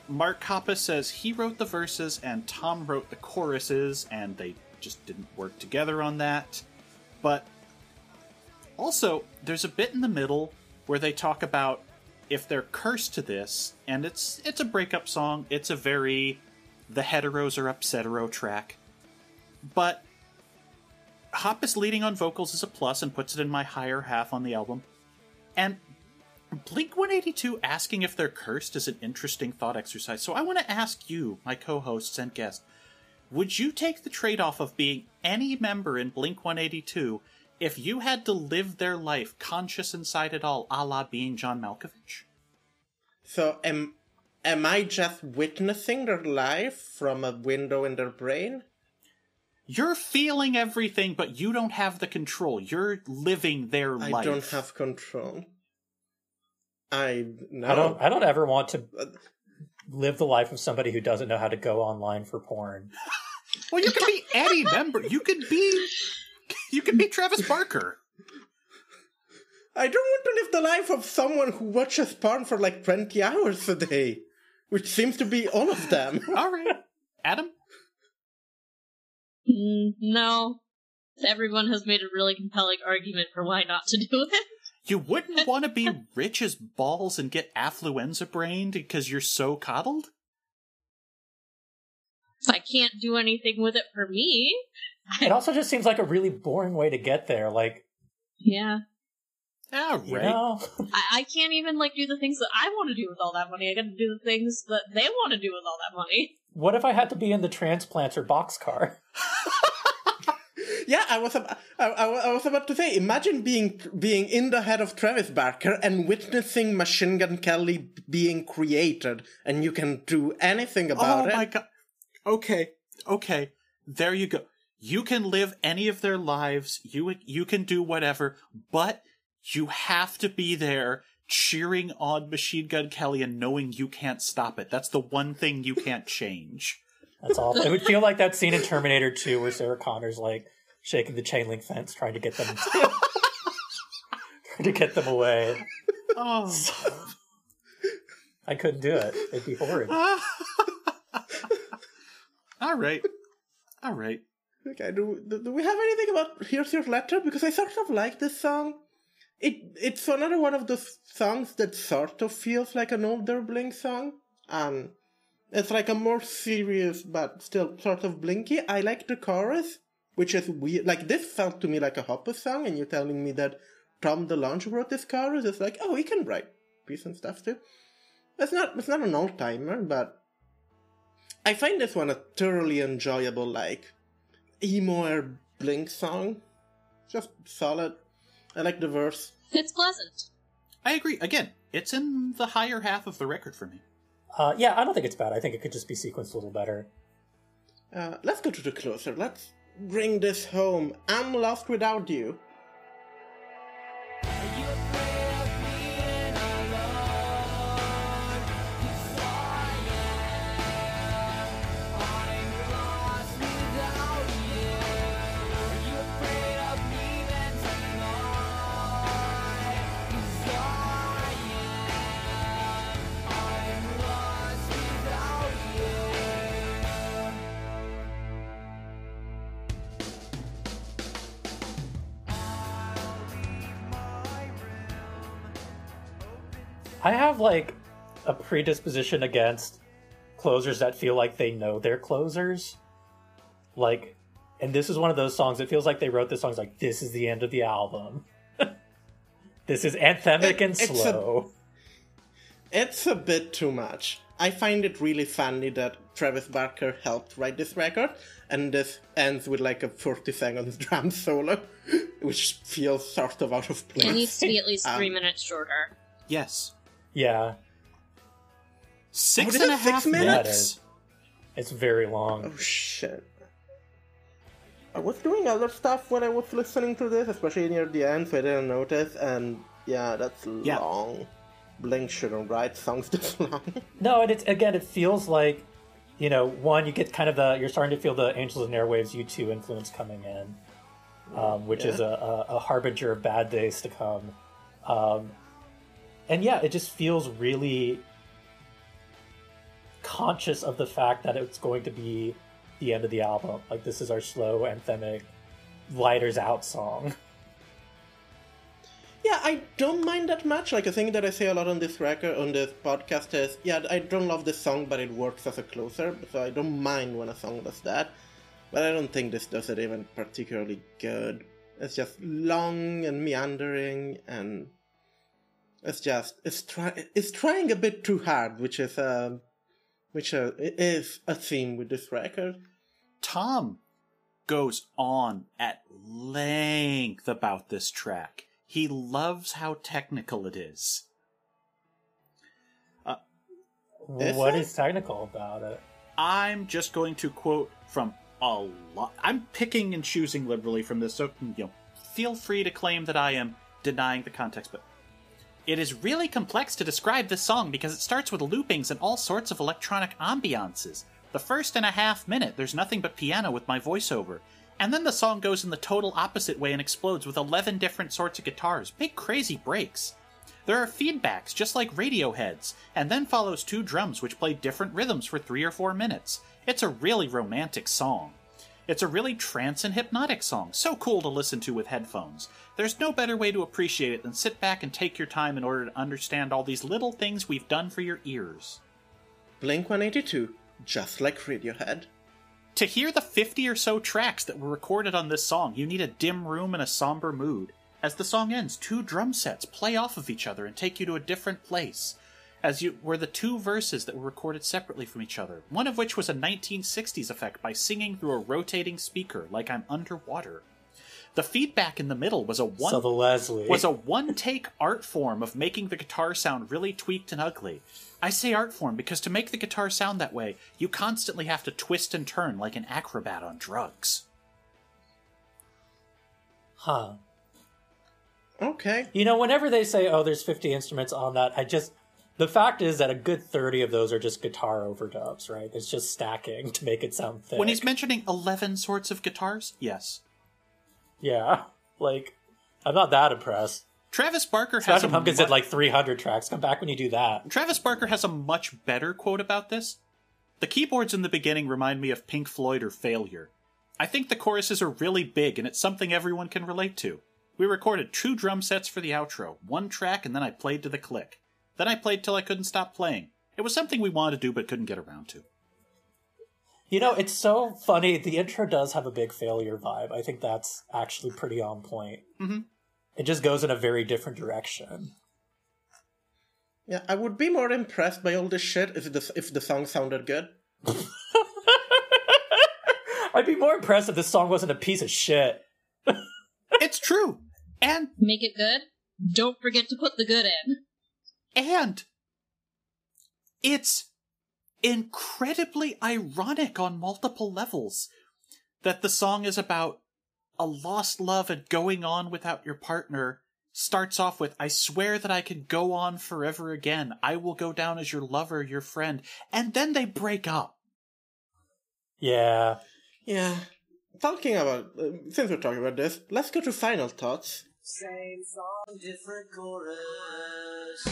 Mark Hoppus says he wrote the verses and Tom wrote the choruses, and they just didn't work together on that. But also, there's a bit in the middle where they talk about if they're cursed to this, and it's a breakup song. It's a very the heteros are upsetero track. But Hoppus leading on vocals is a plus and puts it in my higher half on the album. And Blink-182 asking if they're cursed is an interesting thought exercise. So I want to ask you, my co-hosts and guests, would you take the trade-off of being any member in Blink-182 if you had to live their life conscious inside it all, a la being John Malkovich? So am I just witnessing their life from a window in their brain? You're feeling everything, but you don't have the control. You're living their life. I don't have control. No. I don't ever want to live the life of somebody who doesn't know how to go online for porn. Well, you could be any member. You could be Travis Barker. I don't want to live the life of someone who watches porn for like 20 hours a day, which seems to be all of them. All right. Adam? No. Everyone has made a really compelling argument for why not to do it. You wouldn't want to be rich as balls and get affluenza brained because you're so coddled? I can't do anything with it for me. It also just seems like a really boring way to get there, like... Yeah. All right. You know? I can't even, like, do the things that I want to do with all that money. I gotta do the things that they want to do with all that money. What if I had to be in The Transplants or Boxcar? Yeah, I was about to say, imagine being in the head of Travis Barker and witnessing Machine Gun Kelly being created, and you can do anything about it. Oh my god. Okay. There you go. You can live any of their lives, you can do whatever, but you have to be there cheering on Machine Gun Kelly and knowing you can't stop it. That's the one thing you can't change. That's all. It would feel like that scene in Terminator 2 where Sarah Connor's like, shaking the chain link fence, trying to get them away. Oh, so, I couldn't do it. It'd be horrible. All right. Okay. Do we have anything about Here's Your Letter? Because I sort of like this song. It's another one of those songs that sort of feels like an older Blink song. It's like a more serious but still sort of Blinky. I like the chorus. Which is weird. Like, this sounds to me like a Hoppus song, and you're telling me that Tom DeLonge wrote this chorus. It's like, oh, he can write decent stuff too. It's not an old timer, but I find this one a thoroughly enjoyable, like emo or Blink song. Just solid. I like the verse. It's pleasant. I agree. Again, it's in the higher half of the record for me. Yeah, I don't think it's bad. I think it could just be sequenced a little better. Let's go to the closer. Let's bring this home. I'm Lost Without You. I have, like, a predisposition against closers that feel like they know they're closers. Like, and this is one of those songs, it feels like they wrote this song, like, this is the end of the album. This is anthemic and slow. It's a bit too much. I find it really funny that Travis Barker helped write this record, and this ends with, like, a 40-second drum solo, which feels sort of out of place. It needs to be at least 3 minutes shorter. Yes. Yeah. Six and a half minutes? Yeah, it's very long. Oh, shit. I was doing other stuff when I was listening to this, especially near the end, so I didn't notice, and yeah, that's long. Blink shouldn't write songs this long. No, and it feels like, you know, one, you get kind of you're starting to feel the Angels and Airwaves U2 influence coming in, which is a harbinger of bad days to come. And yeah, it just feels really conscious of the fact that it's going to be the end of the album. Like, this is our slow, anthemic, lighters out song. Yeah, I don't mind that much. Like, a thing that I say a lot on this record, on this podcast is, yeah, I don't love this song, but it works as a closer, so I don't mind when a song does that. But I don't think this does it even particularly good. It's just long and meandering, and it's just, it's trying a bit too hard, which is a theme with this record. Tom goes on at length about this track. He loves how technical it is. What is technical about it? I'm just going to quote from a lot. I'm picking and choosing liberally from this, so feel free to claim that I am denying the context, but it is really complex to describe this song because it starts with loopings and all sorts of electronic ambiances. The first and a half minute, there's nothing but piano with my voiceover. And then the song goes in the total opposite way and explodes with 11 different sorts of guitars, big crazy breaks. There are feedbacks, just like Radioheads, and then follows two drums which play different rhythms for 3 or 4 minutes. It's a really romantic song. It's a really trance and hypnotic song, so cool to listen to with headphones. There's no better way to appreciate it than sit back and take your time in order to understand all these little things we've done for your ears. Blink-182, just like Radiohead. To hear the 50 or so tracks that were recorded on this song, you need a dim room and a somber mood. As the song ends, two drum sets play off of each other and take you to a different place, were the two verses that were recorded separately from each other, one of which was a 1960s effect by singing through a rotating speaker, like I'm underwater. The feedback in the middle was a one-take art form of making the guitar sound really tweaked and ugly. I say art form because to make the guitar sound that way, you constantly have to twist and turn like an acrobat on drugs. Huh. Okay. You know, whenever they say, oh, there's 50 instruments on that, the fact is that a good 30 of those are just guitar overdubs, right? It's just stacking to make it sound thick. When he's mentioning 11 sorts of guitars, yes. Yeah, like, I'm not that impressed. Travis Barker has a Pumpkins had like 300 tracks. Come back when you do that. Travis Barker has a much better quote about this. The keyboards in the beginning remind me of Pink Floyd or Failure. I think the choruses are really big, and it's something everyone can relate to. We recorded 2 drum sets for the outro, 1 track, and then I played to the click. Then I played till I couldn't stop playing. It was something we wanted to do but couldn't get around to. You know, it's so funny. The intro does have a big Failure vibe. I think that's actually pretty on point. Mm-hmm. It just goes in a very different direction. Yeah, I would be more impressed by all this shit if the song sounded good. I'd be more impressed if this song wasn't a piece of shit. It's true. And make it good. Don't forget to put the good in. And it's incredibly ironic on multiple levels that the song is about a lost love and going on without your partner, starts off with, I swear that I can go on forever again. I will go down as your lover, your friend. And then they break up. Yeah. Yeah. Since we're talking about this, let's go to final thoughts. Same song, different chorus.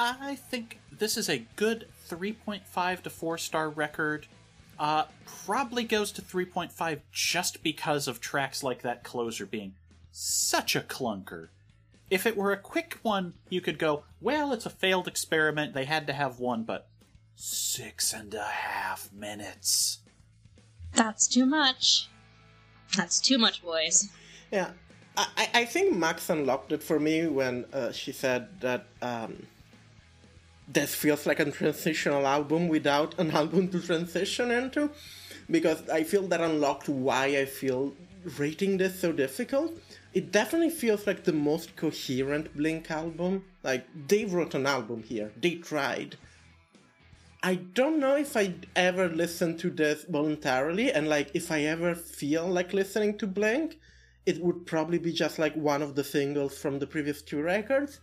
I think this is a good 3.5 to 4-star record. Probably goes to 3.5 just because of tracks like that closer being such a clunker. If it were a quick one, you could go, well, it's a failed experiment, they had to have one, but 6.5 minutes. That's too much. That's too much, boys. Yeah, I think Max unlocked it for me when she said that... this feels like a transitional album without an album to transition into. because I feel that unlocked why I feel rating this so difficult. It definitely feels like the most coherent Blink album. Like, they wrote an album here. They tried. I don't know if I ever listened to this voluntarily, and like, if I ever feel like listening to Blink, it would probably be just like one of the singles from the previous two records.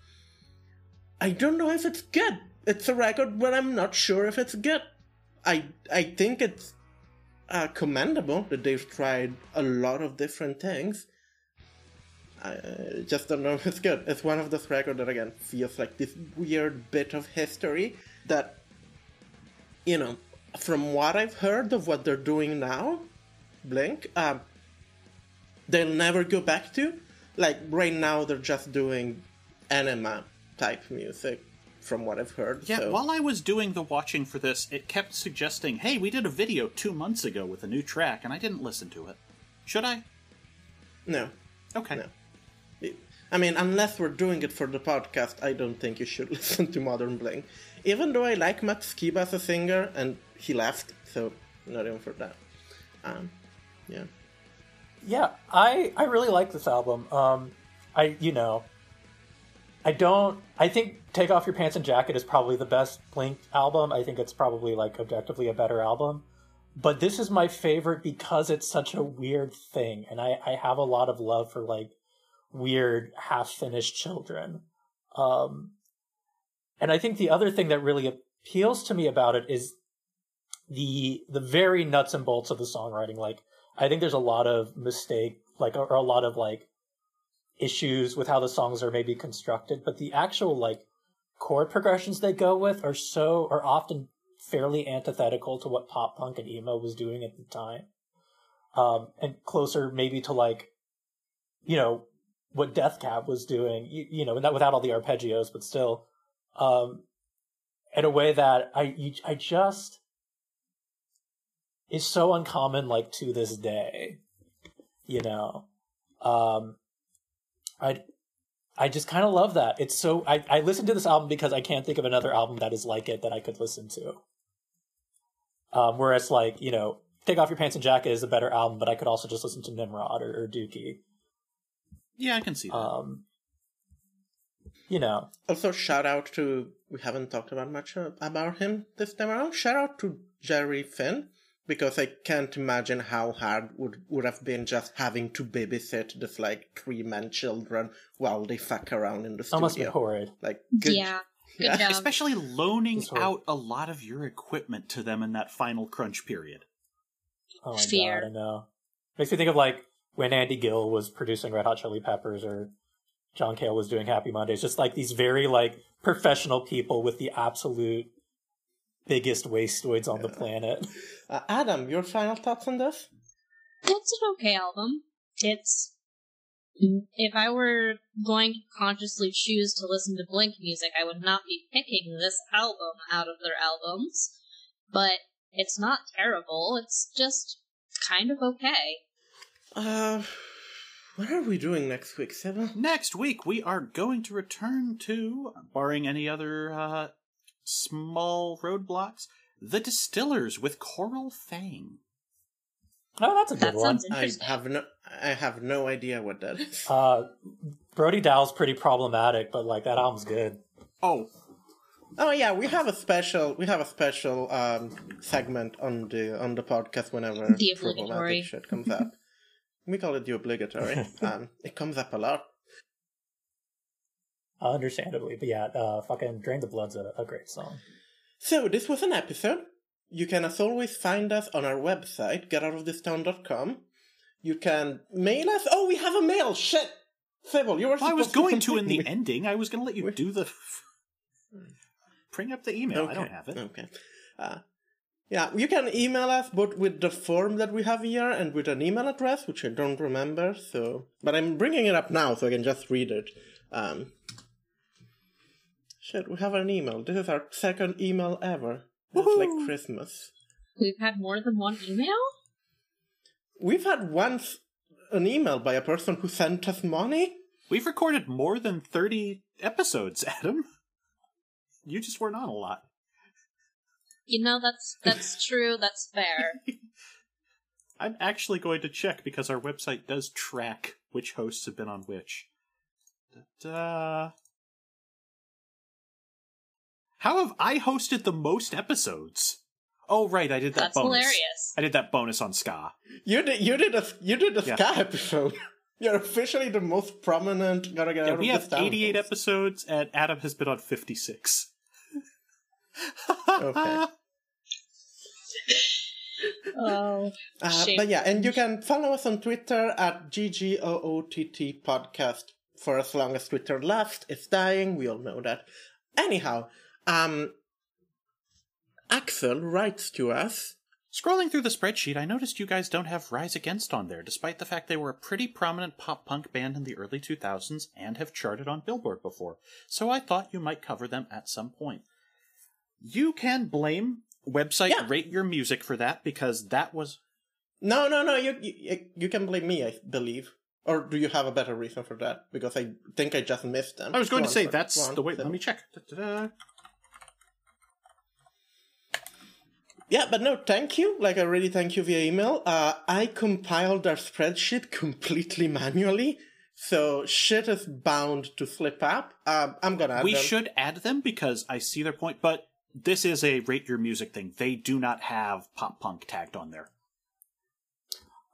I don't know if it's good. It's a record where I'm not sure if it's good. I think it's commendable that they've tried a lot of different things. I just don't know if it's good. It's one of those records that, again, feels like this weird bit of history that, you know, from what I've heard of what they're doing now, Blink, they'll never go back to. Like, right now they're just doing Enema-type music, from what I've heard. Yeah, so. While I was doing the watching for this, it kept suggesting, hey, we did a video 2 months ago with a new track, and I didn't listen to it. Should I? No. Okay. No. I mean, unless we're doing it for the podcast, I don't think you should listen to Modern Blink. Even though I like Matt Skiba as a singer, and he left, so not even for that. Yeah. Yeah, I really like this album. I think Take Off Your Pants and Jacket is probably the best Blink album. I think it's probably, like, objectively a better album. But this is my favorite because it's such a weird thing. And I have a lot of love for, like, weird, half-finished children. And I think the other thing that really appeals to me about it is the very nuts and bolts of the songwriting. Like, I think there's a lot of mistake, like, or a lot of, like, issues with how the songs are maybe constructed, but the actual, like, chord progressions they go with are often fairly antithetical to what pop punk and emo was doing at the time, and closer maybe to, like, you know, what Death Cab was doing, you know, and that without all the arpeggios, but still, in a way that I just is so uncommon, like, to this day, you know. I just kind of love that. It's so I listened to this album because I can't think of another album that is like it that I could listen to. Whereas, like, you know, Take Off Your Pants and Jacket is a better album, but I could also just listen to Nimrod or Dookie. Yeah, I can see that. You know. Also, shout out to, we haven't talked about much about him this time around. Shout out to Jerry Finn, because I can't imagine how hard would have been just having to babysit this, like, 3-man children while they fuck around in the studio. That must be horrid. Like, good job. Especially loaning out a lot of your equipment to them in that final crunch period. Oh my God, I know. Makes me think of, like, when Andy Gill was producing Red Hot Chili Peppers or John Cale was doing Happy Mondays. Just, like, these very, like, professional people with the absolute biggest wasteoids on the planet. Adam, your final thoughts on this? It's an okay album. It's, if I were going to consciously choose to listen to Blink music, I would not be picking this album out of their albums, but it's not terrible. It's just kind of okay. What are we doing next week, Sybil? Next week we are going to return to, barring any other small roadblocks, The Distillers with Coral Fang. Oh, that's a good one. I have no idea what that is. Brody Dowell's pretty problematic, but, like, that album's good. Oh yeah, we have a special segment on the podcast whenever the problematic shit comes up. We call it the obligatory. It comes up a lot. Understandably, but yeah, fucking Drain the Blood's a great song. So, this was an episode. You can, as always, find us on our website, getoutofthis.com. You can mail us. Oh, we have a mail! Shit! Sybil, you were supposed to... I was going to in the ending. I was going to let you do the... Bring up the email. Okay. I don't have it. Okay. Yeah, you can email us, both with the form that we have here and with an email address, which I don't remember, so... But I'm bringing it up now, so I can just read it. Shit, we have an email. This is our second email ever. It's like Christmas. We've had more than one email? We've had once an email by a person who sent us money. We've recorded more than 30 episodes, Adam. You just weren't on a lot. You know, that's true. That's fair. I'm actually going to check because our website does track which hosts have been on which. Da-da. How have I hosted the most episodes? Oh, right, I did that. That's bonus. Hilarious. I did that bonus on ska. You did a yeah. ska episode. You're officially the most prominent. Gotta get out of this town. We have 88 episodes, and Adam has been on 56. Okay. Oh, but yeah, and you can follow us on Twitter at GGOOTT podcast for as long as Twitter lasts. It's dying. We all know that. Anyhow, Axel writes to us. Scrolling through the spreadsheet, I noticed you guys don't have Rise Against on there, despite the fact they were a pretty prominent pop-punk band in the early 2000s and have charted on Billboard before, so I thought you might cover them at some point. You can blame website Rate Your Music for that, because that was... No, you can blame me, I believe. Or do you have a better reason for that? Because I think I just missed them. I was going to say, that's the way... Let me check. Da-da-da. Yeah, but no, thank you. Like, I really thank you via email. I compiled our spreadsheet completely manually, so shit is bound to slip up. I'm gonna add them. We should add them because I see their point, but this is a Rate Your Music thing. They do not have pop-punk tagged on there.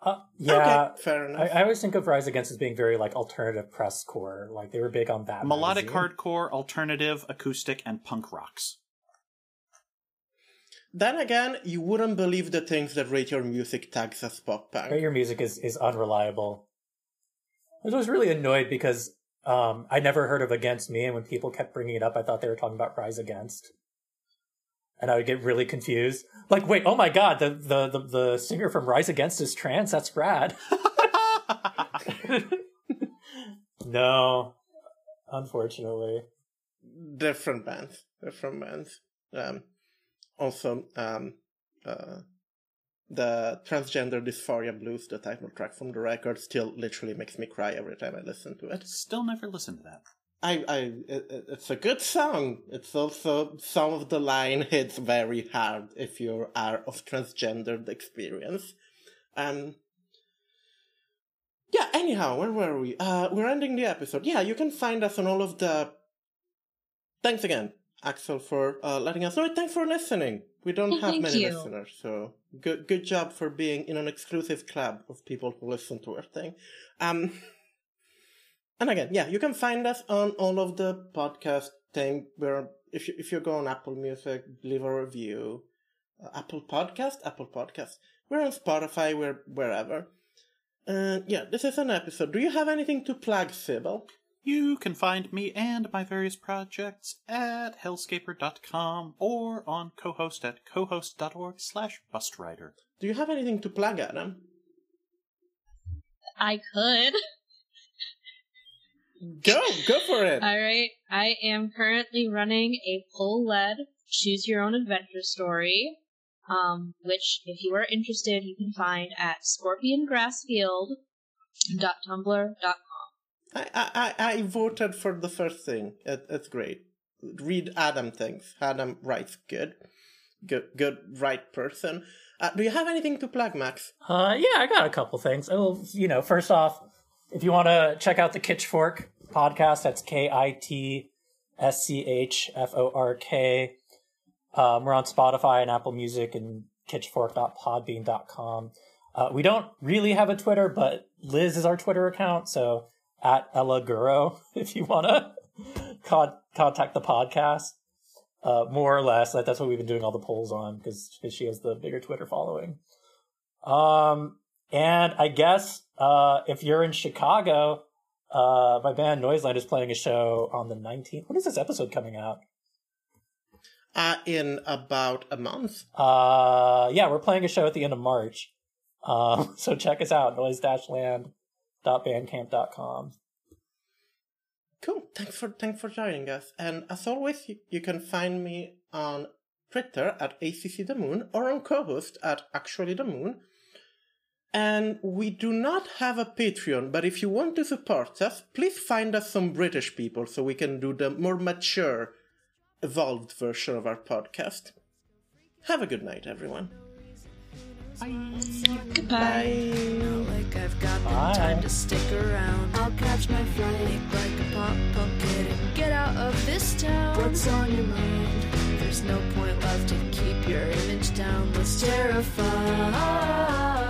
Okay, fair enough. I always think of Rise Against as being very, like, alternative press core. Like, they were big on that. Melodic hardcore, alternative, acoustic, and punk rocks. Then again, you wouldn't believe the things that Rate Your Music tags as pop-punk. Rate Your Music is unreliable. I was really annoyed because I never heard of Against Me, and when people kept bringing it up, I thought they were talking about Rise Against. And I would get really confused. Like, wait, oh my god, the singer from Rise Against is trans? That's rad. No. Unfortunately. Different bands. Also, the Transgender Dysphoria Blues, the title track from the record, still literally makes me cry every time I listen to it. Still never listened to that. It's a good song. It's also, some of the line hits very hard if you are of transgendered experience. Yeah, anyhow, where were we? We're ending the episode. Yeah, you can find us on all of the... Thanks again, Axel, for letting us know. Thanks for listening. We don't have many listeners, so good job for being in an exclusive club of people who listen to our thing. And again, yeah, you can find us on all of the podcast thing where if you go on Apple Music, leave a review. Apple Podcast. We're on Spotify, we're wherever. Yeah, this is an episode. Do you have anything to plug, Sybil? You can find me and my various projects at hellscaper.com or on cohost at cohost.org/bustrider. Do you have anything to plug, Adam? I could. Go for it! Alright, I am currently running a poll-led choose-your-own-adventure story, which, if you are interested, you can find at scorpiongrassfield.tumblr.com. I voted for the first thing. It's great. Read Adam things. Adam writes good. Good right person. Do you have anything to plug, Max? Yeah, I got a couple things. Oh, first off, if you want to check out the Kitchfork podcast, that's KITSCHFORK. We're on Spotify and Apple Music and kitchfork.podbean.com. We don't really have a Twitter, but Liz is our Twitter account, so at Ella Guro if you want to contact the podcast. More or less, that's what we've been doing all the polls on, because she has the bigger Twitter following. And I guess if you're in Chicago, my band Noiseland is playing a show on the 19th. When is this episode coming out? In about a month. Yeah, we're playing a show at the end of March. So check us out, noise-land.bandcamp.com. Cool. Thanks for joining us. And as always, you can find me on Twitter at ACCTheMoon or on Cohost at ActuallyTheMoon. And we do not have a Patreon, but if you want to support us, please find us some British people so we can do the more mature, evolved version of our podcast. Have a good night, everyone. Goodbye. Like I've got the time to stick around. I'll catch my flight like a pop pocket and get out of this town. What's on your mind? There's no point left to keep your image down. Let's terrify.